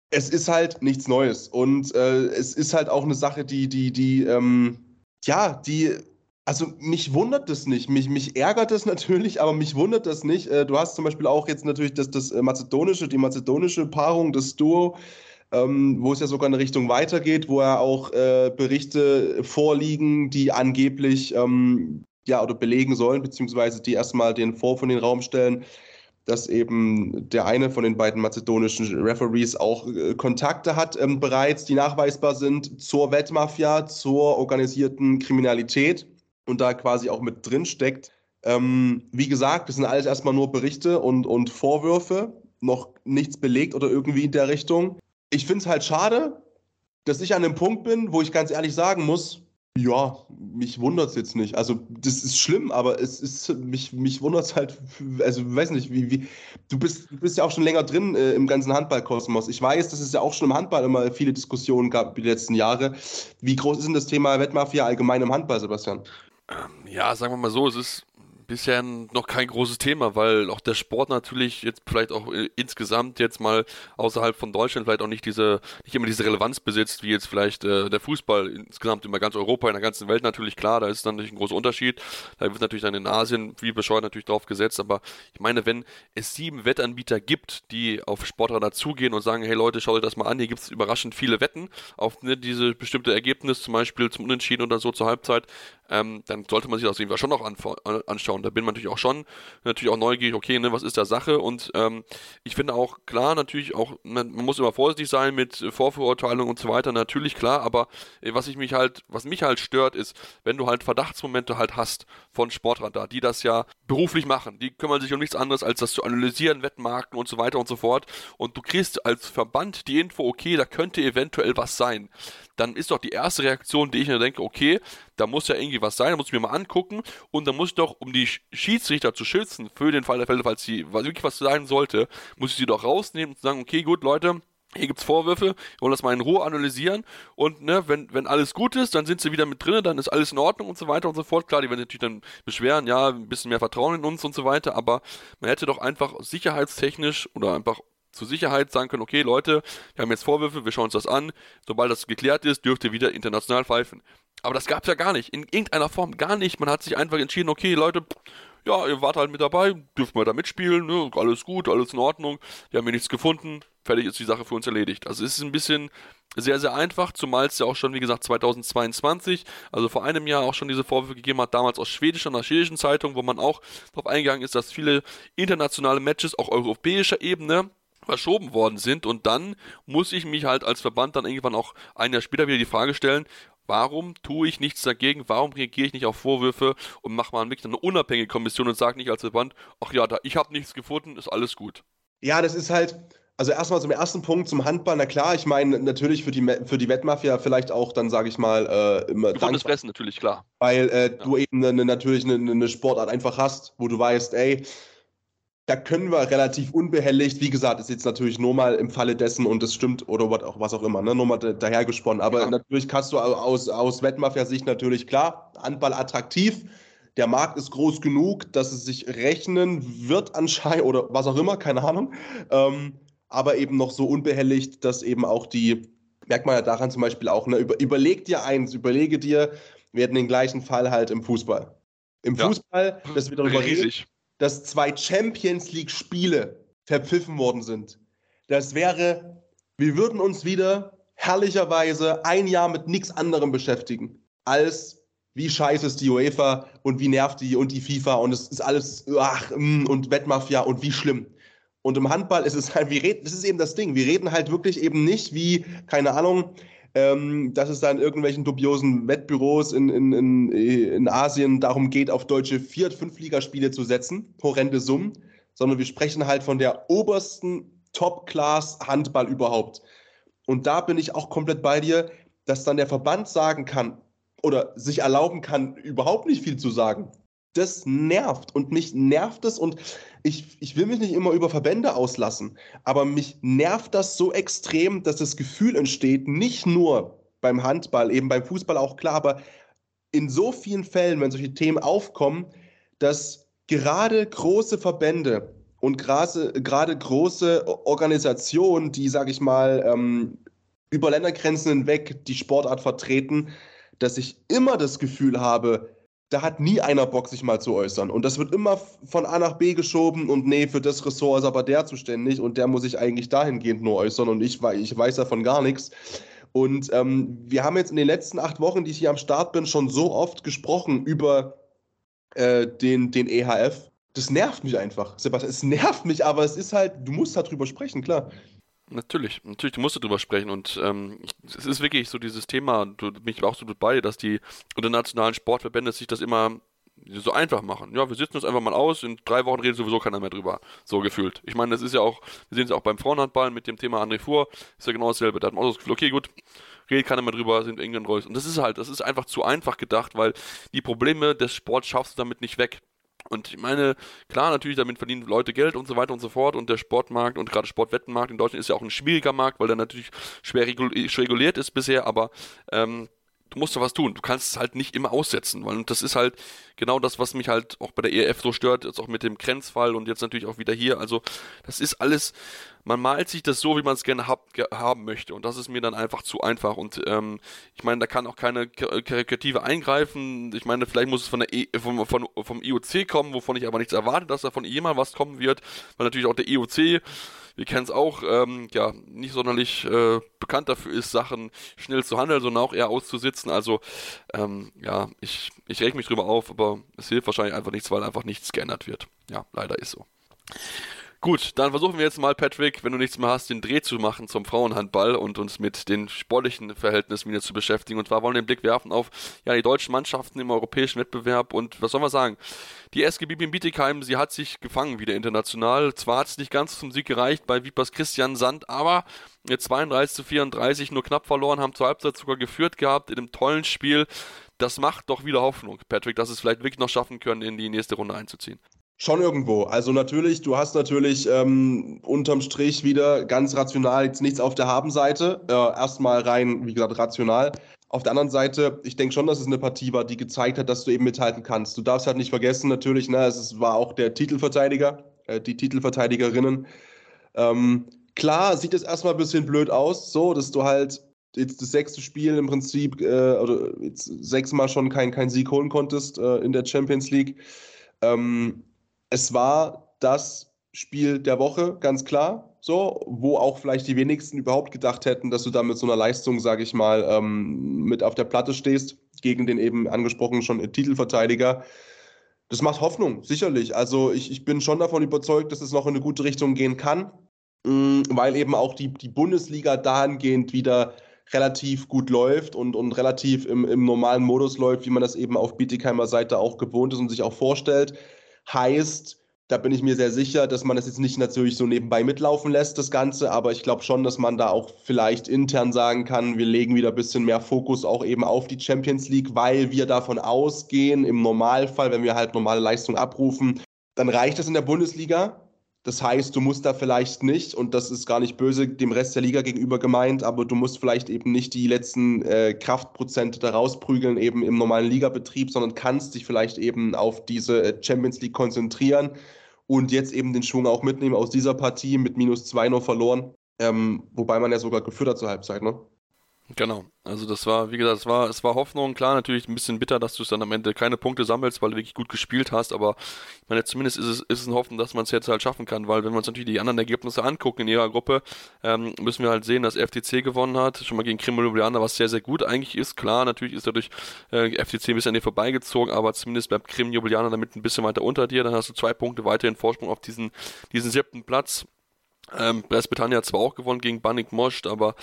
es ist halt nichts Neues. Und äh, es ist halt auch eine Sache, die, die, die, ähm, ja, die, also mich wundert das nicht. Mich, mich ärgert das natürlich, aber mich wundert das nicht. Äh, du hast zum Beispiel auch jetzt natürlich das, das mazedonische, die mazedonische Paarung, das Duo, Ähm, wo es ja sogar in Richtung weitergeht, wo ja auch äh, Berichte vorliegen, die angeblich ähm, ja oder belegen sollen, beziehungsweise die erstmal den Vorwurf in den Raum stellen, dass eben der eine von den beiden mazedonischen Referees auch äh, Kontakte hat ähm, bereits, die nachweisbar sind zur Wettmafia, zur organisierten Kriminalität und da quasi auch mit drin steckt. Ähm, wie gesagt, das sind alles erstmal nur Berichte und, und Vorwürfe, noch nichts belegt oder irgendwie in der Richtung. Ich finde es halt schade, dass ich an dem Punkt bin, wo ich ganz ehrlich sagen muss, ja, mich wundert es jetzt nicht. Also das ist schlimm, aber es ist mich, mich wundert es halt, also weiß nicht, wie, wie du bist, du bist ja auch schon länger drin äh, im ganzen Handballkosmos. Ich weiß, dass es ja auch schon im Handball immer viele Diskussionen gab die letzten Jahre. Wie groß ist denn das Thema Wettmafia allgemein im Handball, Sebastian? Ähm, ja, sagen wir mal so, es ist bisher noch kein großes Thema, weil auch der Sport natürlich jetzt vielleicht auch insgesamt jetzt mal außerhalb von Deutschland vielleicht auch nicht diese, nicht immer diese Relevanz besitzt, wie jetzt vielleicht äh, der Fußball insgesamt über ganz Europa, in der ganzen Welt natürlich, klar, da ist dann natürlich ein großer Unterschied, da wird natürlich dann in Asien wie bescheuert natürlich drauf gesetzt, aber ich meine, wenn es sieben Wettanbieter gibt, die auf Sportradar zugehen und sagen, hey Leute, schaut euch das mal an, hier gibt es überraschend viele Wetten auf ne, diese bestimmte Ergebnis, zum Beispiel zum Unentschieden oder so zur Halbzeit, ähm, dann sollte man sich das jedenfalls schon noch anf- anschauen. Da bin man natürlich auch schon, natürlich auch neugierig, okay, ne, was ist da Sache? Und ähm, ich finde auch, klar, natürlich auch, man, man muss immer vorsichtig sein mit Vorverurteilung und so weiter, natürlich, klar, aber äh, was ich mich halt, was mich halt stört, ist, wenn du halt Verdachtsmomente halt hast von Sportradar, die das ja beruflich machen, die kümmern sich um nichts anderes, als das zu analysieren, Wettmarken und so weiter und so fort, und du kriegst als Verband die Info, okay, da könnte eventuell was sein. Dann ist doch die erste Reaktion, die ich mir denke, okay, da muss ja irgendwie was sein, da muss ich mir mal angucken und da muss ich doch, um die Schiedsrichter zu schützen, für den Fall der Fälle, falls sie wirklich was sein sollte, muss ich sie doch rausnehmen und sagen, okay, gut, Leute, hier gibt's Vorwürfe, wir wollen das mal in Ruhe analysieren und ne, wenn wenn alles gut ist, dann sind sie wieder mit drin, dann ist alles in Ordnung und so weiter und so fort. Klar, die werden natürlich dann beschweren, ja, ein bisschen mehr Vertrauen in uns und so weiter, aber man hätte doch einfach sicherheitstechnisch oder einfach zur Sicherheit sagen können, okay Leute, wir haben jetzt Vorwürfe, wir schauen uns das an, sobald das geklärt ist, dürft ihr wieder international pfeifen. Aber das gab's ja gar nicht, in irgendeiner Form gar nicht, man hat sich einfach entschieden, okay Leute, ja, ihr wart halt mit dabei, dürfen wir da mitspielen, ne? Alles gut, alles in Ordnung, wir haben hier nichts gefunden, fertig ist die Sache für uns erledigt. Also es ist ein bisschen sehr, sehr einfach, zumal es ja auch schon, wie gesagt, zweitausendzweiundzwanzig, also vor einem Jahr auch schon diese Vorwürfe gegeben hat, damals aus schwedischer und aus schwedischen Zeitung, wo man auch darauf eingegangen ist, dass viele internationale Matches auch europäischer Ebene verschoben worden sind und dann muss ich mich halt als Verband dann irgendwann auch ein Jahr später wieder die Frage stellen, warum tue ich nichts dagegen, warum reagiere ich nicht auf Vorwürfe und mache mal wirklich eine unabhängige Kommission und sage nicht als Verband, ach ja, da, ich habe nichts gefunden, ist alles gut. Ja, das ist halt, also erstmal zum ersten Punkt, zum Handball, na klar, ich meine natürlich für die für die Wettmafia vielleicht auch dann, sage ich mal, äh, immer gefundenes Fressen natürlich, klar. Weil äh, ja. du eben eine, natürlich eine, eine Sportart einfach hast, wo du weißt, ey, da können wir relativ unbehelligt, wie gesagt, ist jetzt natürlich nur mal im Falle dessen und das stimmt oder was auch immer, ne, nur mal dahergesponnen. Aber ja. natürlich kannst du aus, aus Wettmafia-Sicht natürlich, klar, Handball attraktiv, der Markt ist groß genug, dass es sich rechnen wird anscheinend oder was auch immer, keine Ahnung, ähm, aber eben noch so unbehelligt, dass eben auch die, merkt man ja daran zum Beispiel auch, ne, über, überleg dir eins, überlege dir, wir hätten den gleichen Fall halt im Fußball. Im ja. Fußball, das wird darüber riesig. Dass zwei Champions-League-Spiele verpfiffen worden sind. Das wäre, wir würden uns wieder herrlicherweise ein Jahr mit nichts anderem beschäftigen, als wie scheiße ist die UEFA und wie nervt die und die FIFA und es ist alles ach, und Wettmafia und wie schlimm. Und im Handball ist es halt, wir reden, das ist eben das Ding, wir reden halt wirklich eben nicht wie, keine Ahnung, Ähm, dass es da in irgendwelchen dubiosen Wettbüros in, in, in, in Asien darum geht, auf deutsche Vier- und Fünftligaspiele zu setzen, horrende Summen, sondern wir sprechen halt von der obersten Top-Class-Handball überhaupt. Und da bin ich auch komplett bei dir, dass dann der Verband sagen kann oder sich erlauben kann, überhaupt nicht viel zu sagen. Das nervt und mich nervt es und ich, ich will mich nicht immer über Verbände auslassen, aber mich nervt das so extrem, dass das Gefühl entsteht, nicht nur beim Handball, eben beim Fußball auch klar, aber in so vielen Fällen, wenn solche Themen aufkommen, dass gerade große Verbände und gerade, gerade große Organisationen, die, sage ich mal, ähm, über Ländergrenzen hinweg die Sportart vertreten, dass ich immer das Gefühl habe, da hat nie einer Bock, sich mal zu äußern. Und das wird immer von A nach B geschoben und nee, für das Ressort ist aber der zuständig und der muss sich eigentlich dahingehend nur äußern und ich, ich weiß davon gar nichts. Und ähm, wir haben jetzt in den letzten acht Wochen, die ich hier am Start bin, schon so oft gesprochen über äh, den, den E H F. Das nervt mich einfach, Sebastian. Es nervt mich, aber es ist halt, du musst halt drüber sprechen, klar. Natürlich, natürlich, du musst darüber sprechen und ähm, es ist wirklich so dieses Thema, du, mich auch so bei, dass die internationalen Sportverbände sich das immer so einfach machen. Ja, wir sitzen uns einfach mal aus, in drei Wochen redet sowieso keiner mehr drüber, so gefühlt. Ich meine, das ist ja auch, wir sehen es auch beim Frauenhandball mit dem Thema André Fuhr, ist ja genau dasselbe, da hat man auch das Gefühl, okay, gut, redet keiner mehr drüber, sind England Reus und das ist halt, das ist einfach zu einfach gedacht, weil die Probleme des Sports schaffst du damit nicht weg. Und ich meine, klar, natürlich, damit verdienen Leute Geld und so weiter und so fort und der Sportmarkt und gerade Sportwettenmarkt in Deutschland ist ja auch ein schwieriger Markt, weil der natürlich schwer reguliert ist bisher, aber ähm, du musst doch was tun, du kannst es halt nicht immer aussetzen, weil das ist halt genau das, was mich halt auch bei der E F so stört, jetzt auch mit dem Grenzfall und jetzt natürlich auch wieder hier, also das ist alles, man malt sich das so, wie man es gerne hab, ge- haben möchte und das ist mir dann einfach zu einfach und ähm, ich meine, da kann auch keine K- Karikative eingreifen, ich meine, vielleicht muss es von der e- vom, von, vom I O C kommen, wovon ich aber nichts erwarte, dass da von jemand was kommen wird, weil natürlich auch der I O C, wir kennen es auch, ähm, ja, nicht sonderlich äh, bekannt dafür ist, Sachen schnell zu handeln, sondern auch eher auszusitzen, also ähm, ja, ich, ich reg mich drüber auf, aber es hilft wahrscheinlich einfach nichts, weil einfach nichts geändert wird. Ja, leider ist so. Gut, dann versuchen wir jetzt mal, Patrick, wenn du nichts mehr hast, den Dreh zu machen zum Frauenhandball und uns mit den sportlichen Verhältnissen wieder zu beschäftigen. Und zwar wollen wir den Blick werfen auf ja, die deutschen Mannschaften im europäischen Wettbewerb. Und was sollen wir sagen? Die S G Bietigheim, sie hat sich gefangen wieder international. Zwar hat es nicht ganz zum Sieg gereicht bei Vipers Christian Sand, aber mit zweiunddreißig zu vierunddreißig nur knapp verloren, haben zur Halbzeit sogar geführt gehabt in einem tollen Spiel. Das macht doch wieder Hoffnung, Patrick, dass es vielleicht wirklich noch schaffen können, in die nächste Runde einzuziehen. Schon irgendwo. Also natürlich, du hast natürlich ähm, unterm Strich wieder ganz rational jetzt nichts auf der Habenseite. Äh, erstmal rein, wie gesagt, rational. Auf der anderen Seite, ich denke schon, dass es eine Partie war, die gezeigt hat, dass du eben mithalten kannst. Du darfst halt nicht vergessen, natürlich, ne, es war auch der Titelverteidiger, äh, die Titelverteidigerinnen. Ähm, klar, sieht es erstmal ein bisschen blöd aus, so, dass du halt jetzt das sechste Spiel im Prinzip, äh, oder jetzt sechsmal schon keinen kein Sieg holen konntest äh, in der Champions League. Ähm, Es war das Spiel der Woche, ganz klar, so, wo auch vielleicht die wenigsten überhaupt gedacht hätten, dass du da mit so einer Leistung, sage ich mal, ähm, mit auf der Platte stehst, gegen den eben angesprochenen schon Titelverteidiger. Das macht Hoffnung, sicherlich. Also ich, ich bin schon davon überzeugt, dass es noch in eine gute Richtung gehen kann, mh, weil eben auch die, die Bundesliga dahingehend wieder relativ gut läuft und, und relativ im, im normalen Modus läuft, wie man das eben auf Bietigheimer Seite auch gewohnt ist und sich auch vorstellt. Heißt, da bin ich mir sehr sicher, dass man das jetzt nicht natürlich so nebenbei mitlaufen lässt, das Ganze, aber ich glaube schon, dass man da auch vielleicht intern sagen kann, wir legen wieder ein bisschen mehr Fokus auch eben auf die Champions League, weil wir davon ausgehen, im Normalfall, wenn wir halt normale Leistung abrufen, dann reicht das in der Bundesliga. Das heißt, du musst da vielleicht nicht, und das ist gar nicht böse dem Rest der Liga gegenüber gemeint, aber du musst vielleicht eben nicht die letzten äh, Kraftprozente da rausprügeln eben im normalen Ligabetrieb, sondern kannst dich vielleicht eben auf diese Champions League konzentrieren und jetzt eben den Schwung auch mitnehmen aus dieser Partie mit minus zwei nur verloren, ähm, wobei man ja sogar geführt hat zur Halbzeit, ne? Genau, also das war, wie gesagt, es war, es war Hoffnung, klar, natürlich ein bisschen bitter, dass du es dann am Ende keine Punkte sammelst, weil du wirklich gut gespielt hast, aber ich meine, zumindest ist es, ist es ein Hoffen, dass man es jetzt halt schaffen kann, weil wenn wir uns natürlich die anderen Ergebnisse angucken in ihrer Gruppe, ähm, müssen wir halt sehen, dass F T C gewonnen hat, schon mal gegen Krim Ljubljana, was sehr, sehr gut eigentlich ist, klar, natürlich ist dadurch äh, F T C ein bisschen an dir vorbeigezogen, aber zumindest bleibt Krim Ljubljana damit ein bisschen weiter unter dir, dann hast du zwei Punkte weiterhin Vorsprung auf diesen, diesen siebten Platz. Ähm, Brest-Britannia hat zwar auch gewonnen gegen Banik Most, aber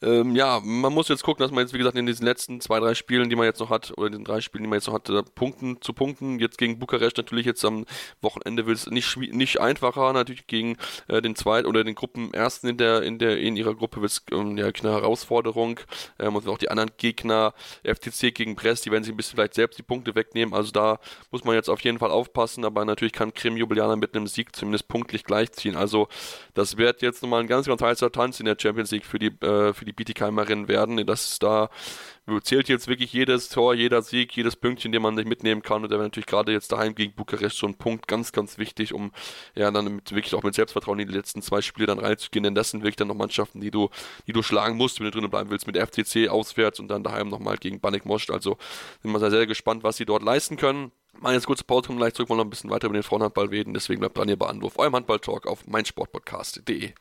ähm, ja, man muss jetzt gucken, dass man jetzt, wie gesagt, in diesen letzten zwei, drei Spielen, die man jetzt noch hat, oder in den drei Spielen, die man jetzt noch hat, äh, punkten zu punkten. Jetzt gegen Bukarest natürlich, jetzt am Wochenende wird es nicht, nicht einfacher, natürlich gegen äh, den zweiten oder den Gruppenersten in der, in der, in ihrer Gruppe wird es ähm, ja, eine Herausforderung. Ähm, und auch die anderen Gegner, F T C gegen Brest, die werden sich ein bisschen vielleicht selbst die Punkte wegnehmen, also da muss man jetzt auf jeden Fall aufpassen, aber natürlich kann Krim Ljubljana mit einem Sieg zumindest punktlich gleichziehen, also das wird jetzt nochmal ein ganz, ganz heißer Tanz in der Champions League für die, äh, für die Bietigheimerin werden. Das da zählt jetzt wirklich jedes Tor, jeder Sieg, jedes Pünktchen, den man sich mitnehmen kann. Und da wäre natürlich gerade jetzt daheim gegen Bukarest so ein Punkt ganz, ganz wichtig, um ja dann mit, wirklich auch mit Selbstvertrauen in die letzten zwei Spiele dann reinzugehen. Denn das sind wirklich dann noch Mannschaften, die du, die du schlagen musst, wenn du drinnen bleiben willst. Mit F C C auswärts und dann daheim nochmal gegen Banik Most. Also sind wir sehr, sehr gespannt, was sie dort leisten können. Mal jetzt kurze Pause, kommen gleich zurück, wollen noch ein bisschen weiter über den Frauenhandball reden, deswegen bleibt dran hier bei Anwurf, eurem Handball-Talk auf mein sport podcast punkt de.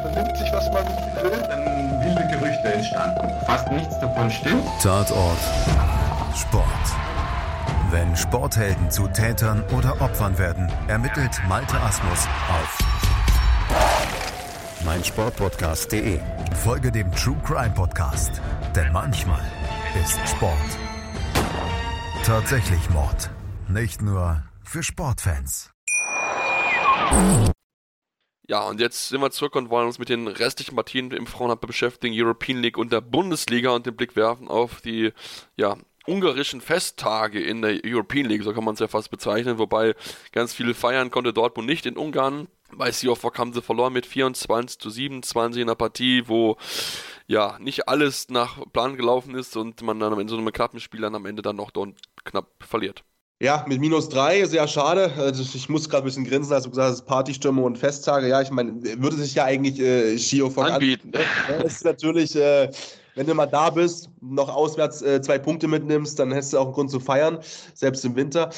Vernimmt sich, was man will, dann viele Gerüchte entstanden. Fast nichts davon stimmt. Tatort Sport. Wenn Sporthelden zu Tätern oder Opfern werden, ermittelt Malte Asmus auf mein sport podcast punkt de. Folge dem True Crime Podcast, denn manchmal ist Sport tatsächlich Mord. Nicht nur für Sportfans. Ja, und jetzt sind wir zurück und wollen uns mit den restlichen Partien im Frauenhandball beschäftigen, European League und der Bundesliga, und den Blick werfen auf die, ja, ungarischen Festtage in der European League, so kann man es ja fast bezeichnen, wobei ganz viele feiern konnte Dortmund nicht in Ungarn. Bei Sea of Rock haben sie verloren mit vierundzwanzig zu siebenundzwanzig in einer Partie, wo ja nicht alles nach Plan gelaufen ist und man dann in so einem knappen Spiel dann am Ende dann noch dort knapp verliert. Ja, mit minus drei, sehr schade. Also ich muss gerade ein bisschen grinsen, als du gesagt hast, Partystürme und Festtage. Ja, ich meine, würde sich ja eigentlich äh, Sea of Rock anbieten. anbieten. Das ist natürlich, äh, wenn du mal da bist, noch auswärts äh, zwei Punkte mitnimmst, dann hättest du auch einen Grund zu feiern, selbst im Winter.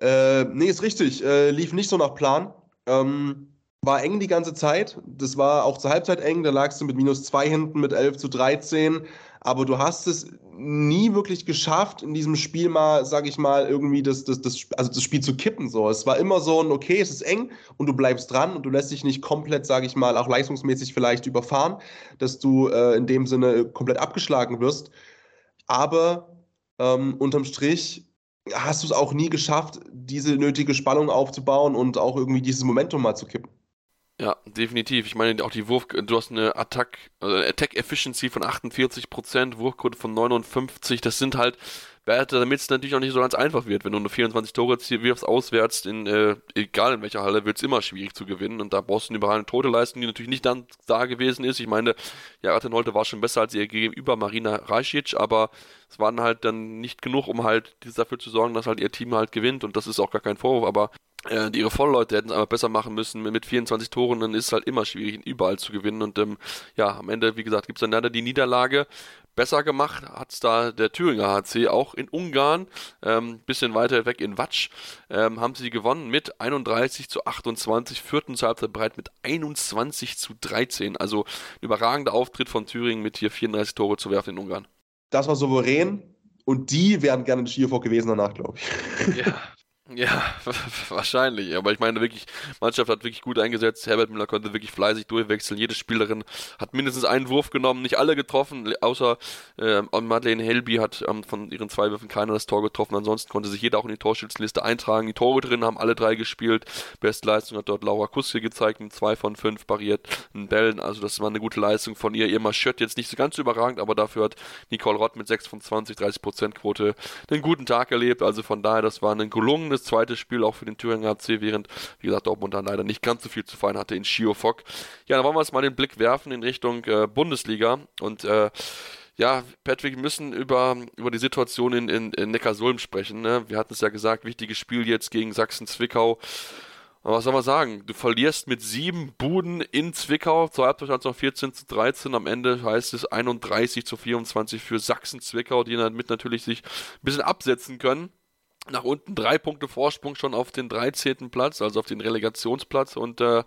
Äh, nee, ist richtig, äh, lief nicht so nach Plan. Ähm, war eng die ganze Zeit, das war auch zur Halbzeit eng, da lagst du mit minus zwei hinten, mit elf zu dreizehn, aber du hast es nie wirklich geschafft, in diesem Spiel mal, sag ich mal, irgendwie das, das, das, also das Spiel zu kippen. So. Es war immer so ein, okay, es ist eng und du bleibst dran und du lässt dich nicht komplett, sag ich mal, auch leistungsmäßig vielleicht überfahren, dass du äh, in dem Sinne komplett abgeschlagen wirst, aber ähm, unterm Strich hast du es auch nie geschafft, diese nötige Spannung aufzubauen und auch irgendwie dieses Momentum mal zu kippen. Ja, definitiv. Ich meine, auch die Wurf, du hast eine Attack, also Attack Efficiency von achtundvierzig Prozent, Wurfquote von neunundfünfzig. Das sind halt damit es natürlich auch nicht so ganz einfach wird. Wenn du nur vierundzwanzig Tore wirfst, auswärts, in äh, egal in welcher Halle, wird es immer schwierig zu gewinnen. Und da brauchst du eine überragende Torleistung, die natürlich nicht dann da gewesen ist. Ich meine, ja, Atenholte war schon besser als ihr gegenüber Marina Rajic, aber es waren halt dann nicht genug, um halt dafür zu sorgen, dass halt ihr Team halt gewinnt. Und das ist auch gar kein Vorwurf, aber äh, ihre Vollleute hätten es einfach besser machen müssen. Mit vierundzwanzig Toren, dann ist es halt immer schwierig, überall zu gewinnen. Und ähm, ja, am Ende, wie gesagt, gibt es dann leider die Niederlage. Besser gemacht hat es da der Thüringer H C, auch in Ungarn, ähm, bisschen weiter weg in Watsch, ähm, haben sie gewonnen mit einunddreißig zu achtundzwanzig, vierten zur Halbzeit bereit mit einundzwanzig zu dreizehn. Also ein überragender Auftritt von Thüringen, mit hier vierunddreißig Tore zu werfen in Ungarn. Das war souverän und die wären gerne in Schierfurt gewesen danach, glaube ich. Ja. Ja, wahrscheinlich, aber ich meine wirklich, Mannschaft hat wirklich gut eingesetzt, Herbert Müller konnte wirklich fleißig durchwechseln, jede Spielerin hat mindestens einen Wurf genommen, nicht alle getroffen, außer äh, Madeleine Helby hat ähm, von ihren zwei Würfen keiner das Tor getroffen, ansonsten konnte sich jeder auch in die Torschützenliste eintragen, die Torhüterinnen haben alle drei gespielt, Bestleistung hat dort Laura Kuske gezeigt, mit zwei von fünf parierten Bällen, also das war eine gute Leistung von ihr, Irma Schött jetzt nicht so ganz überragend, aber dafür hat Nicole Rott mit sechs von zwanzig, dreißig Prozent Quote einen guten Tag erlebt, also von daher, das war ein gelungenes zweites Spiel auch für den Thüringer H C, während, wie gesagt, Dortmund dann leider nicht ganz so viel zu feiern hatte in Schiofok. Ja, dann wollen wir jetzt mal den Blick werfen in Richtung äh, Bundesliga und äh, ja, Patrick, wir müssen über, über die Situation in, in, in Neckarsulm sprechen, ne? Wir hatten es ja gesagt, wichtiges Spiel jetzt gegen Sachsen-Zwickau. Aber was soll man sagen? Du verlierst mit sieben Buden in Zwickau. Zur Halbzeit hat es noch vierzehn zu dreizehn. Am Ende heißt es einunddreißig zu vierundzwanzig für Sachsen-Zwickau, die damit natürlich sich ein bisschen absetzen können. Nach unten drei Punkte Vorsprung schon auf den dreizehnten Platz, also auf den Relegationsplatz. Und äh,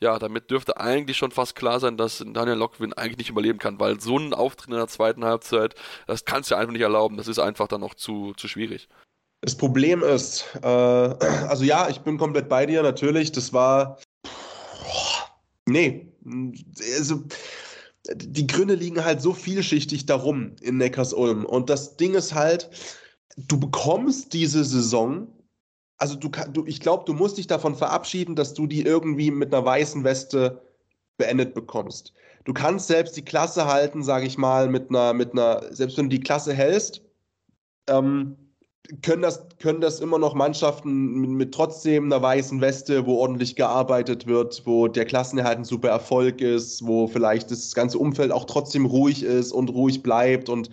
ja, damit dürfte eigentlich schon fast klar sein, dass Tanja Logvin eigentlich nicht überleben kann, weil so ein Auftritt in der zweiten Halbzeit, das kannst du ja einfach nicht erlauben. Das ist einfach dann noch zu, zu schwierig. Das Problem ist, äh, also ja, ich bin komplett bei dir, natürlich. Das war, boah, nee, also die Gründe liegen halt so vielschichtig darum in Neckarsulm. Und das Ding ist halt, du bekommst diese Saison, also du, du ich glaube, du musst dich davon verabschieden, dass du die irgendwie mit einer weißen Weste beendet bekommst. Du kannst selbst die Klasse halten, sage ich mal, mit einer, mit einer, selbst wenn du die Klasse hältst, ähm, können das, können das immer noch Mannschaften mit, mit trotzdem einer weißen Weste, wo ordentlich gearbeitet wird, wo der Klassenerhalt ein super Erfolg ist, wo vielleicht das ganze Umfeld auch trotzdem ruhig ist und ruhig bleibt und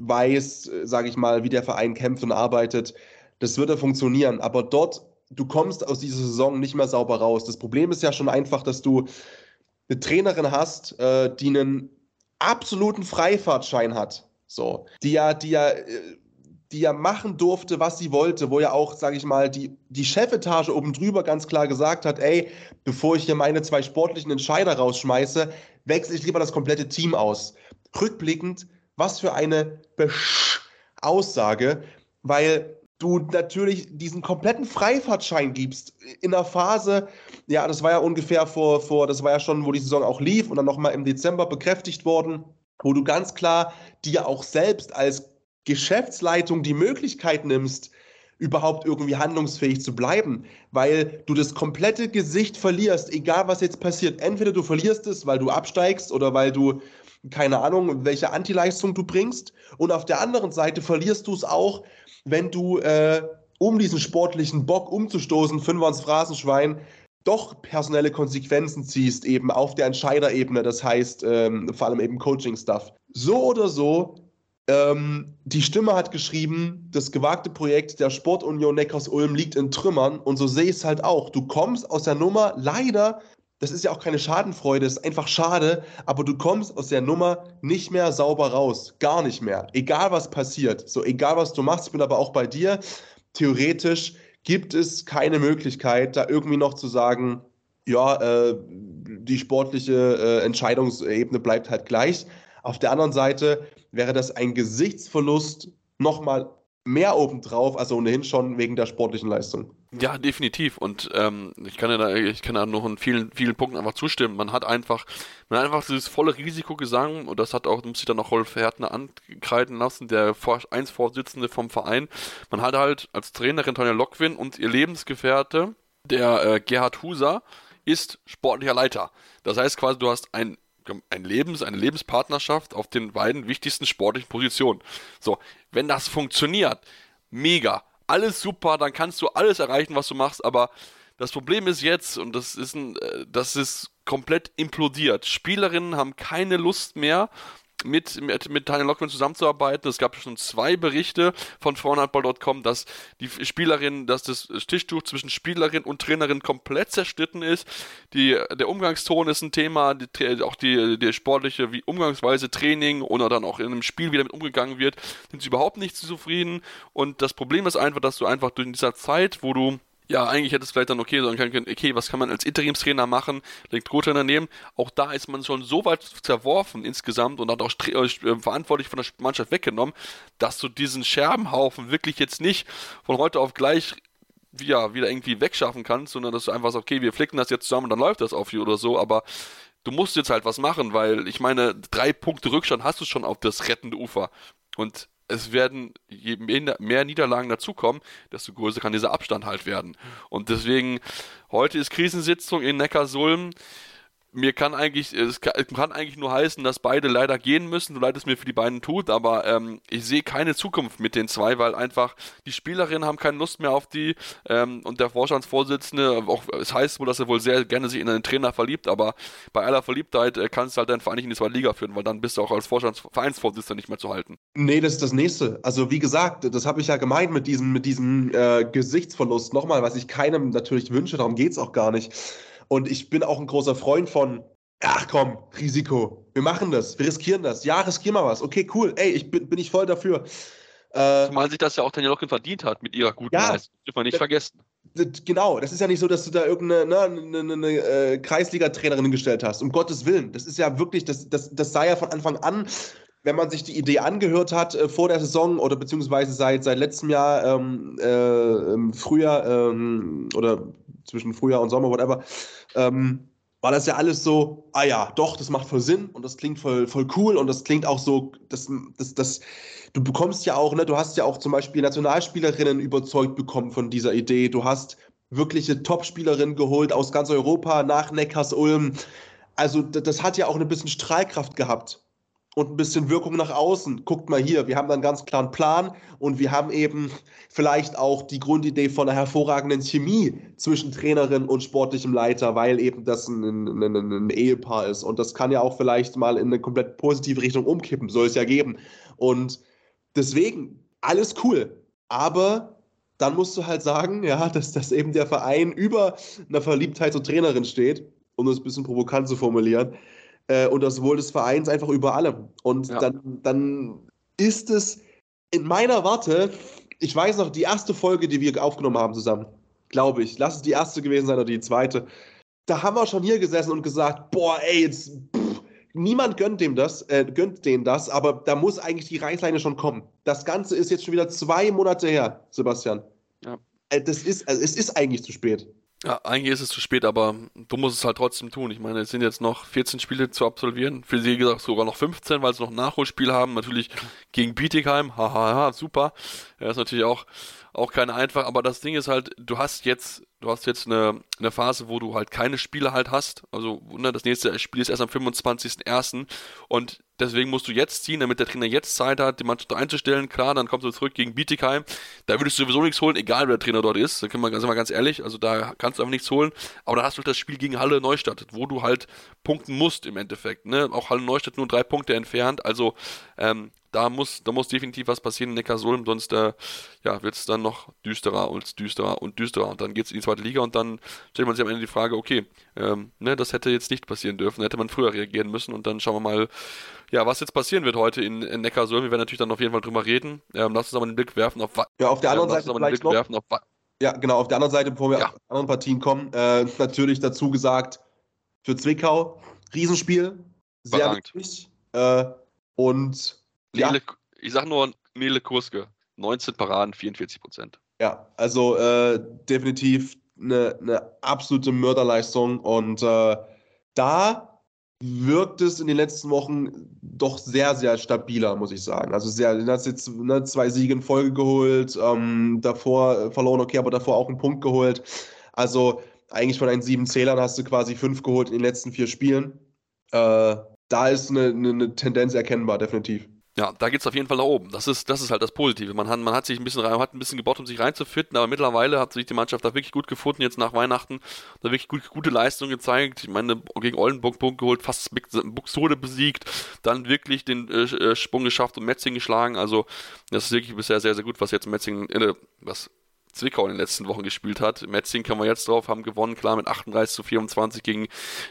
weiß, sage ich mal, wie der Verein kämpft und arbeitet, das wird ja funktionieren. Aber dort, du kommst aus dieser Saison nicht mehr sauber raus. Das Problem ist ja schon einfach, dass du eine Trainerin hast, äh, die einen absoluten Freifahrtschein hat. So, die ja, die ja, die ja machen durfte, was sie wollte, wo ja auch, sage ich mal, die, die Chefetage oben drüber ganz klar gesagt hat, ey, bevor ich hier meine zwei sportlichen Entscheider rausschmeiße, wechsle ich lieber das komplette Team aus. Rückblickend, was für eine Besch- Aussage, weil du natürlich diesen kompletten Freifahrtschein gibst in der Phase, ja, das war ja ungefähr vor, vor das war ja schon, wo die Saison auch lief und dann nochmal im Dezember bekräftigt worden, wo du ganz klar dir auch selbst als Geschäftsleitung die Möglichkeit nimmst, überhaupt irgendwie handlungsfähig zu bleiben, weil du das komplette Gesicht verlierst, egal was jetzt passiert. Entweder du verlierst es, weil du absteigst oder weil du keine Ahnung, welche Antileistung du bringst. Und auf der anderen Seite verlierst du es auch, wenn du, äh, um diesen sportlichen Bock umzustoßen, Fünfer ins Phrasenschwein, doch personelle Konsequenzen ziehst, eben auf der Entscheiderebene, das heißt ähm, vor allem eben Coaching-Stuff. So oder so, ähm, die Stimme hat geschrieben, das gewagte Projekt der Sportunion Neckarsulm liegt in Trümmern und so sehe ich es halt auch. Du kommst aus der Nummer leider. Das ist ja auch keine Schadenfreude, das ist einfach schade, aber du kommst aus der Nummer nicht mehr sauber raus, gar nicht mehr, egal was passiert, so egal was du machst, ich bin aber auch bei dir, theoretisch gibt es keine Möglichkeit, da irgendwie noch zu sagen, ja, äh, die sportliche äh, Entscheidungsebene bleibt halt gleich. Auf der anderen Seite wäre das ein Gesichtsverlust nochmal mehr obendrauf, also ohnehin schon wegen der sportlichen Leistung. Ja, definitiv. Und ähm, ich kann ja da, ich kann da noch in vielen, vielen Punkten einfach zustimmen. Man hat einfach, man hat einfach dieses volle Risiko gesangen und das hat auch, muss ich dann noch Rolf Härtner ankreiden lassen, der Vereinsvorsitzende vom Verein. Man hat halt als Trainerin Tanja Logvin und ihr Lebensgefährte, der äh, Gerhard Huser, ist sportlicher Leiter. Das heißt quasi, du hast ein ein Lebens, eine Lebenspartnerschaft auf den beiden wichtigsten sportlichen Positionen. So, wenn das funktioniert, mega, alles super, dann kannst du alles erreichen, was du machst, aber das Problem ist jetzt, und das ist, ein, das ist komplett implodiert, Spielerinnen haben keine Lust mehr, mit, mit, mit Tanja Logvin zusammenzuarbeiten. Es gab schon zwei Berichte von Frauenhandball Punkt com, dass die Spielerin, dass das Tischtuch zwischen Spielerin und Trainerin komplett zerstritten ist. Die, der Umgangston ist ein Thema, die, auch die, die sportliche wie Umgangsweise, Training oder dann auch in einem Spiel, wie damit umgegangen wird, sind sie überhaupt nicht zufrieden. Und das Problem ist einfach, dass du einfach durch dieser Zeit, wo du ja, eigentlich hätte es vielleicht dann okay sagen können, okay, was kann man als Interimstrainer machen, liegt gut daneben, auch da ist man schon so weit zerworfen insgesamt und hat auch äh, verantwortlich von der Mannschaft weggenommen, dass du diesen Scherbenhaufen wirklich jetzt nicht von heute auf gleich ja, wieder irgendwie wegschaffen kannst, sondern dass du einfach sagst, okay, wir flicken das jetzt zusammen und dann läuft das auf hier oder so, aber du musst jetzt halt was machen, weil ich meine, drei Punkte Rückstand hast du schon auf das rettende Ufer und es werden, je mehr Niederlagen dazukommen, desto größer kann dieser Abstand halt werden. Und deswegen, heute ist Krisensitzung in Neckarsulm. Mir kann eigentlich, es kann, es kann eigentlich nur heißen, dass beide leider gehen müssen, so leid es mir für die beiden tut, aber ähm, ich sehe keine Zukunft mit den zwei, weil einfach die Spielerinnen haben keine Lust mehr auf die ähm, und der Vorstandsvorsitzende, auch, es heißt wohl, dass er wohl sehr gerne sich in einen Trainer verliebt, aber bei aller Verliebtheit äh, kannst du halt deinen Verein nicht in die zweite Liga führen, weil dann bist du auch als Vorstandsvereinsvorsitzender nicht mehr zu halten. Nee, das ist das Nächste. Also wie gesagt, das habe ich ja gemeint mit diesem, mit diesem äh, Gesichtsverlust nochmal, was ich keinem natürlich wünsche, darum geht es auch gar nicht. Und ich bin auch ein großer Freund von, ach komm, Risiko, wir machen das, wir riskieren das, ja, riskieren wir was, okay, cool, ey, ich bin, bin ich voll dafür. Äh, Zumal sich das ja auch Tanja Logvin verdient hat mit ihrer guten ja, Leistung, dürfen wir nicht d- vergessen. D- genau, das ist ja nicht so, dass du da irgendeine ne, ne, ne, ne, äh, Kreisliga-Trainerin gestellt hast, um Gottes Willen, das ist ja wirklich, das, das, das sei ja von Anfang an, wenn man sich die Idee angehört hat äh, vor der Saison oder beziehungsweise seit, seit letztem Jahr, ähm, äh, im Frühjahr ähm, oder zwischen Frühjahr und Sommer, whatever, ähm, war das ja alles so, ah ja, doch, das macht voll Sinn und das klingt voll, voll cool und das klingt auch so, das, das, das, du bekommst ja auch, ne, du hast ja auch zum Beispiel Nationalspielerinnen überzeugt bekommen von dieser Idee, du hast wirkliche Top-Spielerinnen geholt aus ganz Europa nach Neckarsulm, also das, das hat ja auch ein bisschen Strahlkraft gehabt. Und ein bisschen Wirkung nach außen. Guckt mal hier, wir haben da einen ganz klaren Plan und wir haben eben vielleicht auch die Grundidee von einer hervorragenden Chemie zwischen Trainerin und sportlichem Leiter, weil eben das ein, ein, ein, ein Ehepaar ist. Und das kann ja auch vielleicht mal in eine komplett positive Richtung umkippen, soll es ja geben. Und deswegen, alles cool. Aber dann musst du halt sagen, ja, dass, dass eben der Verein über einer Verliebtheit zur Trainerin steht, um das ein bisschen provokant zu formulieren, und das Wohl des Vereins einfach über allem. Und ja. dann, dann ist es in meiner Warte, ich weiß noch, die erste Folge, die wir aufgenommen haben zusammen, glaube ich, lass es die erste gewesen sein oder die zweite, da haben wir schon hier gesessen und gesagt, boah, ey, jetzt, pff, niemand gönnt dem das, äh, gönnt denen das, aber da muss eigentlich die Reißleine schon kommen. Das Ganze ist jetzt schon wieder zwei Monate her, Sebastian. Ja. Das ist, also es ist eigentlich zu spät. Ja, eigentlich ist es zu spät, aber du musst es halt trotzdem tun. Ich meine, es sind jetzt noch vierzehn Spiele zu absolvieren. Für sie gesagt sogar noch fünfzehn, weil sie noch ein Nachholspiel haben. Natürlich gegen Bietigheim. Hahaha, super. Ja, ist natürlich auch, auch keine einfach. Aber das Ding ist halt, du hast jetzt, du hast jetzt eine, eine Phase, wo du halt keine Spiele halt hast. Also, ne, das nächste Spiel ist erst am fünfundzwanzigsten ersten und deswegen musst du jetzt ziehen, damit der Trainer jetzt Zeit hat, die Mannschaft einzustellen. Klar, dann kommst du zurück gegen Bietigheim. Da würdest du sowieso nichts holen, egal wer der Trainer dort ist. Da können wir, sind wir ganz ehrlich. Also da kannst du einfach nichts holen. Aber da hast du das Spiel gegen Halle Neustadt, wo du halt punkten musst im Endeffekt. Ne? Auch Halle Neustadt nur drei Punkte entfernt. Also ähm, da muss, da muss definitiv was passieren in Neckarsulm. Sonst äh, ja, wird es dann noch düsterer und düsterer und düsterer. Und dann geht es in die zweite Liga und dann stellt man sich am Ende die Frage, okay, ähm, ne, das hätte jetzt nicht passieren dürfen. Da hätte man früher reagieren müssen. Und dann schauen wir mal, ja, was jetzt passieren wird heute in, in Neckarsulm. Wir werden natürlich dann auf jeden Fall drüber reden. Ähm, lass uns aber einen Blick werfen auf... Wa- ja, auf der anderen ähm, Seite vielleicht noch... Werfen auf wa- ja, genau, auf der anderen Seite, bevor wir ja. auf anderen Partien kommen, äh, natürlich dazu gesagt, für Zwickau, Riesenspiel, sehr Berangt. wichtig. Äh, und... Ja. Nele, ich sag nur Nele Kurske, neunzehn Paraden, vierundvierzig Prozent. Ja, also äh, definitiv eine, eine absolute Mörderleistung. Und äh, da... wirkt es in den letzten Wochen doch sehr, sehr stabiler, muss ich sagen. Also sehr, du hast jetzt ne, zwei Siege in Folge geholt, ähm, davor verloren, okay, aber davor auch einen Punkt geholt. Also eigentlich von den sieben Zählern hast du quasi fünf geholt in den letzten vier Spielen. Äh, da ist eine, eine, eine Tendenz erkennbar, definitiv. Ja, da geht es auf jeden Fall nach oben. Das ist, das ist halt das Positive. Man hat, man hat sich ein bisschen, hat ein bisschen gebaut, um sich reinzufitten, aber mittlerweile hat sich die Mannschaft da wirklich gut gefunden, jetzt nach Weihnachten. Da wirklich gut, gute Leistung gezeigt. Ich meine, gegen Oldenburg Punkt geholt, fast Buxtehude besiegt, dann wirklich den äh, Sprung geschafft und Metzingen geschlagen. Also, das ist wirklich bisher sehr, sehr gut, was jetzt Metzingen, äh, was Zwickau in den letzten Wochen gespielt hat. Metzingen kann man jetzt drauf, haben gewonnen, klar, mit achtunddreißig zu vierundzwanzig gegen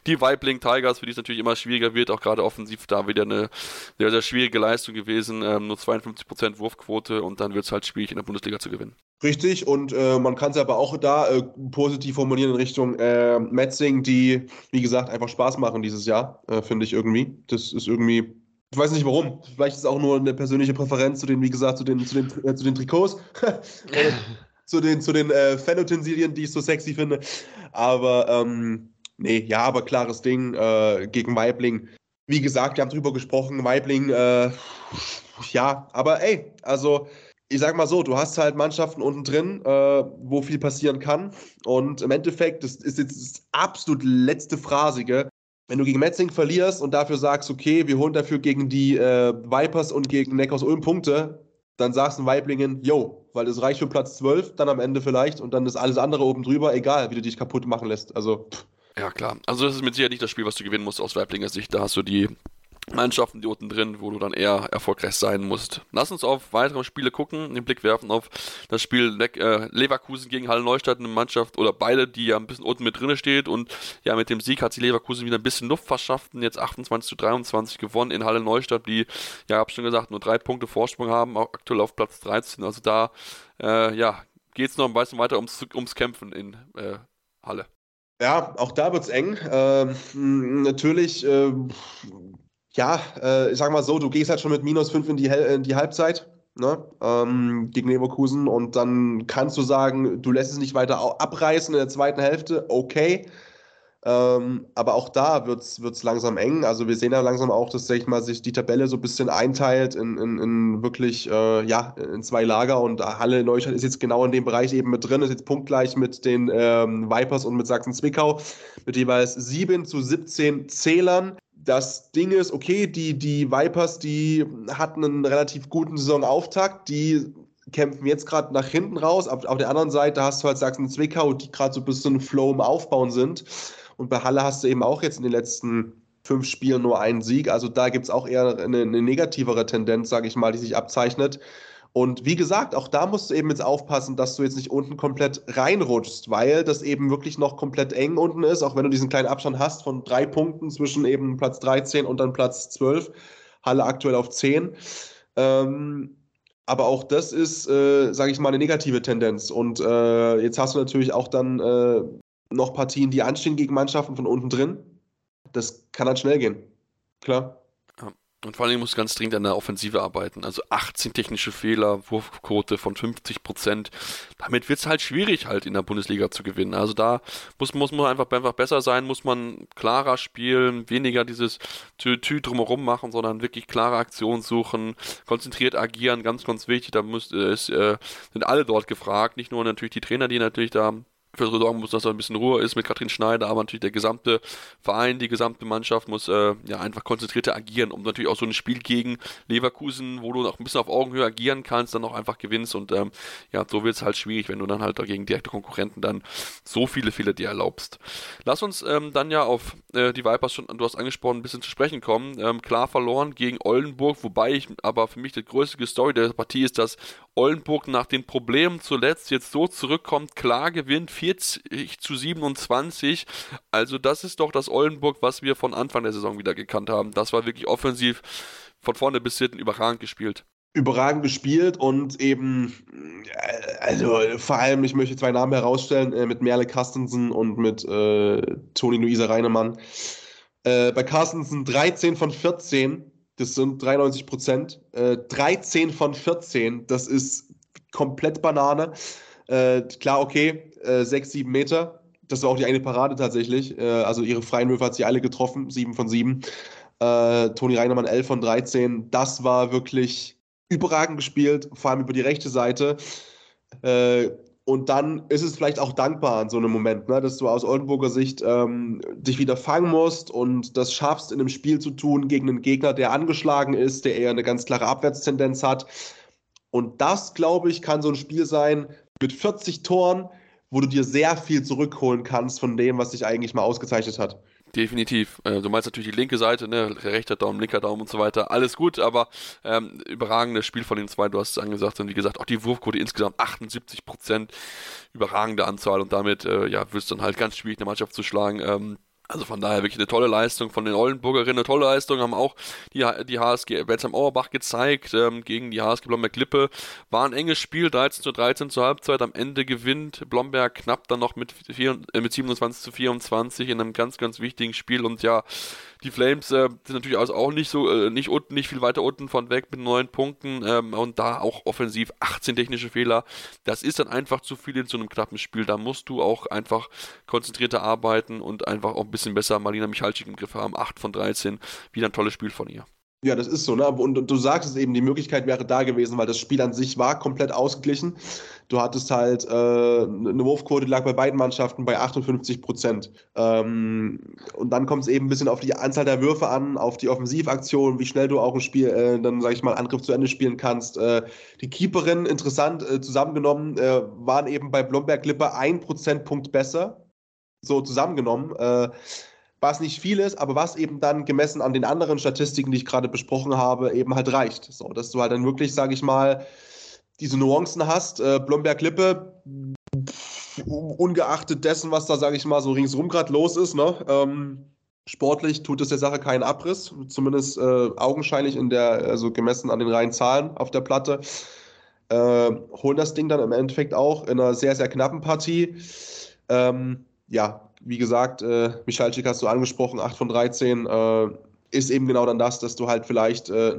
die Weibling Tigers, für die es natürlich immer schwieriger wird, auch gerade offensiv da wieder eine sehr, sehr schwierige Leistung gewesen, ähm, nur zweiundfünfzig Prozent Wurfquote, und dann wird es halt schwierig, in der Bundesliga zu gewinnen. Richtig, und äh, man kann es aber auch da äh, positiv formulieren in Richtung äh, Metzingen, die, wie gesagt, einfach Spaß machen dieses Jahr, äh, finde ich irgendwie. Das ist irgendwie, ich weiß nicht warum, vielleicht ist es auch nur eine persönliche Präferenz zu den, wie gesagt, zu den, zu den, äh, zu den Trikots. Zu den, zu den äh, Fanutensilien, die ich so sexy finde. Aber, ähm, nee, ja, aber klares Ding äh, gegen Weibling. Wie gesagt, wir haben drüber gesprochen, Weibling, äh, ja, aber ey, also, ich sag mal so, du hast halt Mannschaften unten drin, äh, wo viel passieren kann. Und im Endeffekt, das ist jetzt das absolut letzte Phrasige, wenn du gegen Metzingen verlierst und dafür sagst, okay, wir holen dafür gegen die äh, Vipers und gegen Neckars Ulm Punkte, dann sagst du Weiblingen, yo, weil das reicht für Platz zwölf, dann am Ende vielleicht, und dann ist alles andere oben drüber, egal, wie du dich kaputt machen lässt. Also, pff. Ja, klar. Also das ist mit Sicherheit nicht das Spiel, was du gewinnen musst aus Weiblinger Sicht. Da hast du die Mannschaften, die unten drin, wo du dann eher erfolgreich sein musst. Lass uns auf weitere Spiele gucken, den Blick werfen auf das Spiel Le- äh, Leverkusen gegen Halle Neustadt, eine Mannschaft, oder beide, die ja ein bisschen unten mit drinne steht, und ja, mit dem Sieg hat sie Leverkusen wieder ein bisschen Luft verschafft und jetzt achtundzwanzig zu dreiundzwanzig gewonnen in Halle Neustadt, die, ja, hab schon gesagt, nur drei Punkte Vorsprung haben, auch aktuell auf Platz dreizehn, also da, äh, ja, geht's noch ein bisschen weiter ums, ums Kämpfen in äh, Halle. Ja, auch da wird's eng. Ähm, natürlich, ähm, Ja, äh, ich sag mal so, du gehst halt schon mit minus fünf in die, Hel- in die Halbzeit, ne? ähm, gegen Leverkusen, und dann kannst du sagen, du lässt es nicht weiter au- abreißen in der zweiten Hälfte, okay, ähm, aber auch da wird's wird's langsam eng, also wir sehen ja langsam auch, dass, sag ich mal, sich die Tabelle so ein bisschen einteilt in, in, in wirklich, äh, ja, in zwei Lager, und Halle Neustadt ist jetzt genau in dem Bereich eben mit drin, ist jetzt punktgleich mit den ähm, Vipers und mit Sachsen-Zwickau, mit jeweils sieben zu siebzehn Zählern. Das Ding ist, okay, die, die Vipers, die hatten einen relativ guten Saisonauftakt, die kämpfen jetzt gerade nach hinten raus. Auf, auf der anderen Seite hast du halt Sachsen-Zwickau, die gerade so ein bisschen Flow im Aufbauen sind. Und bei Halle hast du eben auch jetzt in den letzten fünf Spielen nur einen Sieg. Also da gibt es auch eher eine, eine negativere Tendenz, sage ich mal, die sich abzeichnet. Und wie gesagt, auch da musst du eben jetzt aufpassen, dass du jetzt nicht unten komplett reinrutschst, weil das eben wirklich noch komplett eng unten ist, auch wenn du diesen kleinen Abstand hast von drei Punkten zwischen eben Platz dreizehn und dann Platz zwölf, Halle aktuell auf zehn. Ähm, aber auch das ist, äh, sage ich mal, eine negative Tendenz. Und äh, jetzt hast du natürlich auch dann äh, noch Partien, die anstehen gegen Mannschaften von unten drin. Das kann dann schnell gehen, klar. Und vor allem muss ganz dringend an der Offensive arbeiten. Also achtzehn technische Fehler, Wurfquote von fünfzig Prozent. Damit wird es halt schwierig, halt in der Bundesliga zu gewinnen. Also da muss, muss man einfach, einfach besser sein, muss man klarer spielen, weniger dieses Tü-Tü drumherum machen, sondern wirklich klare Aktionen suchen, konzentriert agieren, ganz, ganz wichtig. Da müsst, äh, ist, äh, sind alle dort gefragt, nicht nur natürlich die Trainer, die natürlich da für sorgen muss, dass da ein bisschen Ruhe ist mit Katrin Schneider, aber natürlich der gesamte Verein, die gesamte Mannschaft muss äh, ja einfach konzentrierter agieren, um natürlich auch so ein Spiel gegen Leverkusen, wo du auch ein bisschen auf Augenhöhe agieren kannst, dann auch einfach gewinnst, und ähm, ja, so wird es halt schwierig, wenn du dann halt gegen direkte Konkurrenten dann so viele Fehler dir erlaubst. Lass uns ähm, dann ja auf äh, die Vipers schon, du hast angesprochen, ein bisschen zu sprechen kommen. Ähm, klar verloren gegen Oldenburg, wobei ich aber für mich die größte Story der Partie ist, dass Oldenburg nach den Problemen zuletzt jetzt so zurückkommt, klar gewinnt, vierzig zu siebenundzwanzig, also das ist doch das Oldenburg, was wir von Anfang der Saison wieder gekannt haben. Das war wirklich offensiv von vorne bis hinten überragend gespielt. Überragend gespielt und eben, also vor allem, ich möchte zwei Namen herausstellen, mit Merle Carstensen und mit äh, Toni Luisa Reinemann. Äh, bei Carstensen dreizehn von vierzehn, das sind dreiundneunzig Prozent, äh, dreizehn von vierzehn, das ist komplett Banane. Äh, klar, okay, äh, sechs, sieben Meter, das war auch die eine Parade tatsächlich, äh, also ihre freien Würfe hat sie alle getroffen, sieben von sieben, äh, Toni Reinermann elf von dreizehn, das war wirklich überragend gespielt, vor allem über die rechte Seite, äh, Und dann ist es vielleicht auch dankbar in so einem Moment, ne, dass du aus Oldenburger Sicht ähm, dich wieder fangen musst und das schaffst, in einem Spiel zu tun gegen einen Gegner, der angeschlagen ist, der eher eine ganz klare Abwärtstendenz hat. Und das, glaube ich, kann so ein Spiel sein mit vierzig Toren, wo du dir sehr viel zurückholen kannst von dem, was dich eigentlich mal ausgezeichnet hat. Definitiv. Du meinst natürlich die linke Seite, ne? Rechter Daumen, linker Daumen und so weiter. Alles gut, aber ähm, überragendes Spiel von den zwei, du hast es angesagt. Und wie gesagt, auch die Wurfquote insgesamt achtundsiebzig Prozent, überragende Anzahl. Und damit äh, ja, wird es dann halt ganz schwierig, eine Mannschaft zu schlagen. Ähm, also von daher wirklich eine tolle Leistung von den Oldenburgerinnen. Eine tolle Leistung haben auch die, die H S G Bensheim Auerbach gezeigt ähm, gegen die H S G Blomberg Lippe. War ein enges Spiel, dreizehn zu dreizehn zur Halbzeit. Am Ende gewinnt Blomberg knapp dann noch mit, vier, äh, mit siebenundzwanzig zu vierundzwanzig in einem ganz, ganz wichtigen Spiel. Und ja, die Flames äh, sind natürlich also auch nicht so äh, nicht unten, nicht viel weiter unten von weg mit neun Punkten ähm, und da auch offensiv achtzehn technische Fehler. Das ist dann einfach zu viel in so einem knappen Spiel. Da musst du auch einfach konzentrierter arbeiten und einfach auch ein bisschen besser Marlina Michalczyk im Griff haben. acht von dreizehn, wieder ein tolles Spiel von ihr. Ja, das ist so, ne? Und du sagst es eben, die Möglichkeit wäre da gewesen, weil das Spiel an sich war komplett ausgeglichen. Du hattest halt äh, eine Wurfquote, die lag bei beiden Mannschaften bei achtundfünfzig Prozent. Ähm, und dann kommt es eben ein bisschen auf die Anzahl der Würfe an, auf die Offensivaktion, wie schnell du auch ein Spiel, äh, dann sag ich mal, Angriff zu Ende spielen kannst. Äh, die Keeperinnen, interessant, äh, zusammengenommen, äh, waren eben bei Blomberg-Lippe ein Prozentpunkt besser, so zusammengenommen. Äh, Was nicht viel ist, aber was eben dann gemessen an den anderen Statistiken, die ich gerade besprochen habe, eben halt reicht. So, dass du halt dann wirklich, sage ich mal, diese Nuancen hast. Äh, Blomberg-Lippe, ungeachtet dessen, was da, sage ich mal, so ringsrum gerade los ist, ne? Ähm, sportlich tut es der Sache keinen Abriss, zumindest äh, augenscheinlich in der, also gemessen an den reinen Zahlen auf der Platte. Äh, holen das Ding dann im Endeffekt auch in einer sehr, sehr knappen Partie. Ähm, ja. Wie gesagt, äh, Michalczyk hast du angesprochen, acht von dreizehn, äh, ist eben genau dann das, dass du halt vielleicht äh,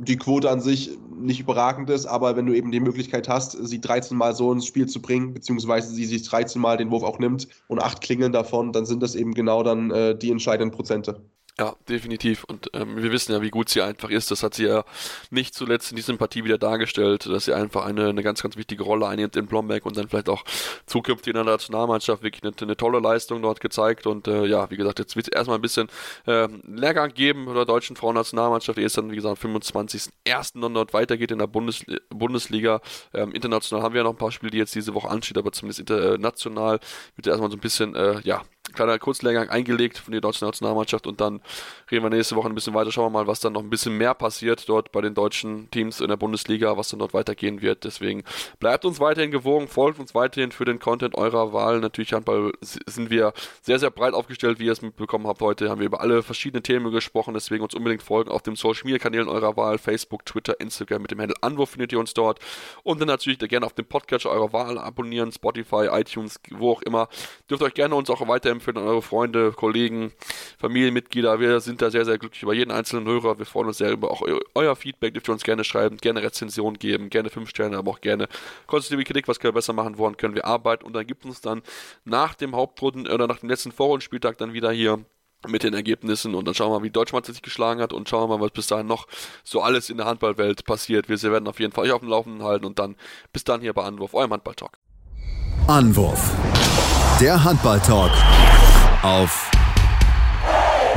die Quote an sich nicht überragend ist, aber wenn du eben die Möglichkeit hast, sie dreizehn Mal so ins Spiel zu bringen, beziehungsweise sie sich dreizehn Mal den Wurf auch nimmt und acht klingeln davon, dann sind das eben genau dann äh, die entscheidenden Prozente. Ja, definitiv. Und ähm, wir wissen ja, wie gut sie einfach ist. Das hat sie ja nicht zuletzt in dieser Partie wieder dargestellt, dass sie einfach eine, eine ganz, ganz wichtige Rolle einnimmt in Blomberg und dann vielleicht auch zukünftig in der Nationalmannschaft wirklich eine, eine tolle Leistung dort gezeigt. Und äh, ja, wie gesagt, jetzt wird es erstmal ein bisschen äh, Lehrgang geben von der deutschen Frauennationalmannschaft, die ist dann, wie gesagt, am fünfundzwanzigsten ersten dann dort weitergeht in der Bundes- Bundesliga. Ähm, international haben wir ja noch ein paar Spiele, die jetzt diese Woche anstehen, aber zumindest international wird erstmal so ein bisschen, äh, ja, kleiner Kurzlehrgang eingelegt von der deutschen Nationalmannschaft und dann reden wir nächste Woche ein bisschen weiter, schauen wir mal, was dann noch ein bisschen mehr passiert dort bei den deutschen Teams in der Bundesliga, was dann dort weitergehen wird, deswegen bleibt uns weiterhin gewogen, folgt uns weiterhin für den Content eurer Wahl, natürlich Handball sind wir sehr, sehr breit aufgestellt, wie ihr es mitbekommen habt, heute haben wir über alle verschiedenen Themen gesprochen, deswegen uns unbedingt folgen auf den Social Media Kanälen eurer Wahl, Facebook, Twitter, Instagram, mit dem Handle Anwurf findet ihr uns dort und dann natürlich gerne auf den Podcatcher eurer Wahl abonnieren, Spotify, iTunes, wo auch immer, dürft euch gerne uns auch weiter empfehlen an eure Freunde, Kollegen, Familienmitglieder. Wir sind da sehr, sehr glücklich über jeden einzelnen Hörer. Wir freuen uns sehr über auch eu- euer Feedback. Dürft ihr uns gerne schreiben, gerne Rezensionen geben, gerne fünf Sterne, aber auch gerne konstruktive Kritik. Was können wir besser machen? Woran können wir arbeiten? Und dann gibt uns dann nach dem Hauptrunden oder nach dem letzten Vorrundenspieltag dann wieder hier mit den Ergebnissen und dann schauen wir mal, wie Deutschland sich geschlagen hat und schauen wir mal, was bis dahin noch so alles in der Handballwelt passiert. Wir werden auf jeden Fall euch auf dem Laufenden halten und dann bis dann hier bei Anwurf, eurem Handballtalk. Anwurf. Der Handball-Talk auf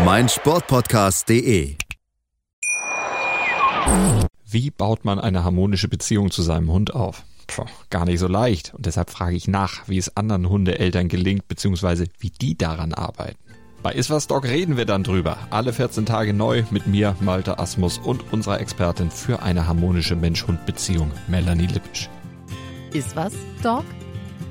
mein sport podcast punkt de. Wie baut man eine harmonische Beziehung zu seinem Hund auf? Puh, gar nicht so leicht. Und deshalb frage ich nach, wie es anderen Hundeeltern gelingt, beziehungsweise wie die daran arbeiten. Bei Iswas Dog reden wir dann drüber. Alle vierzehn Tage neu mit mir, Malte Asmus und unserer Expertin für eine harmonische Mensch-Hund-Beziehung, Melanie Lippisch. Iswas Dog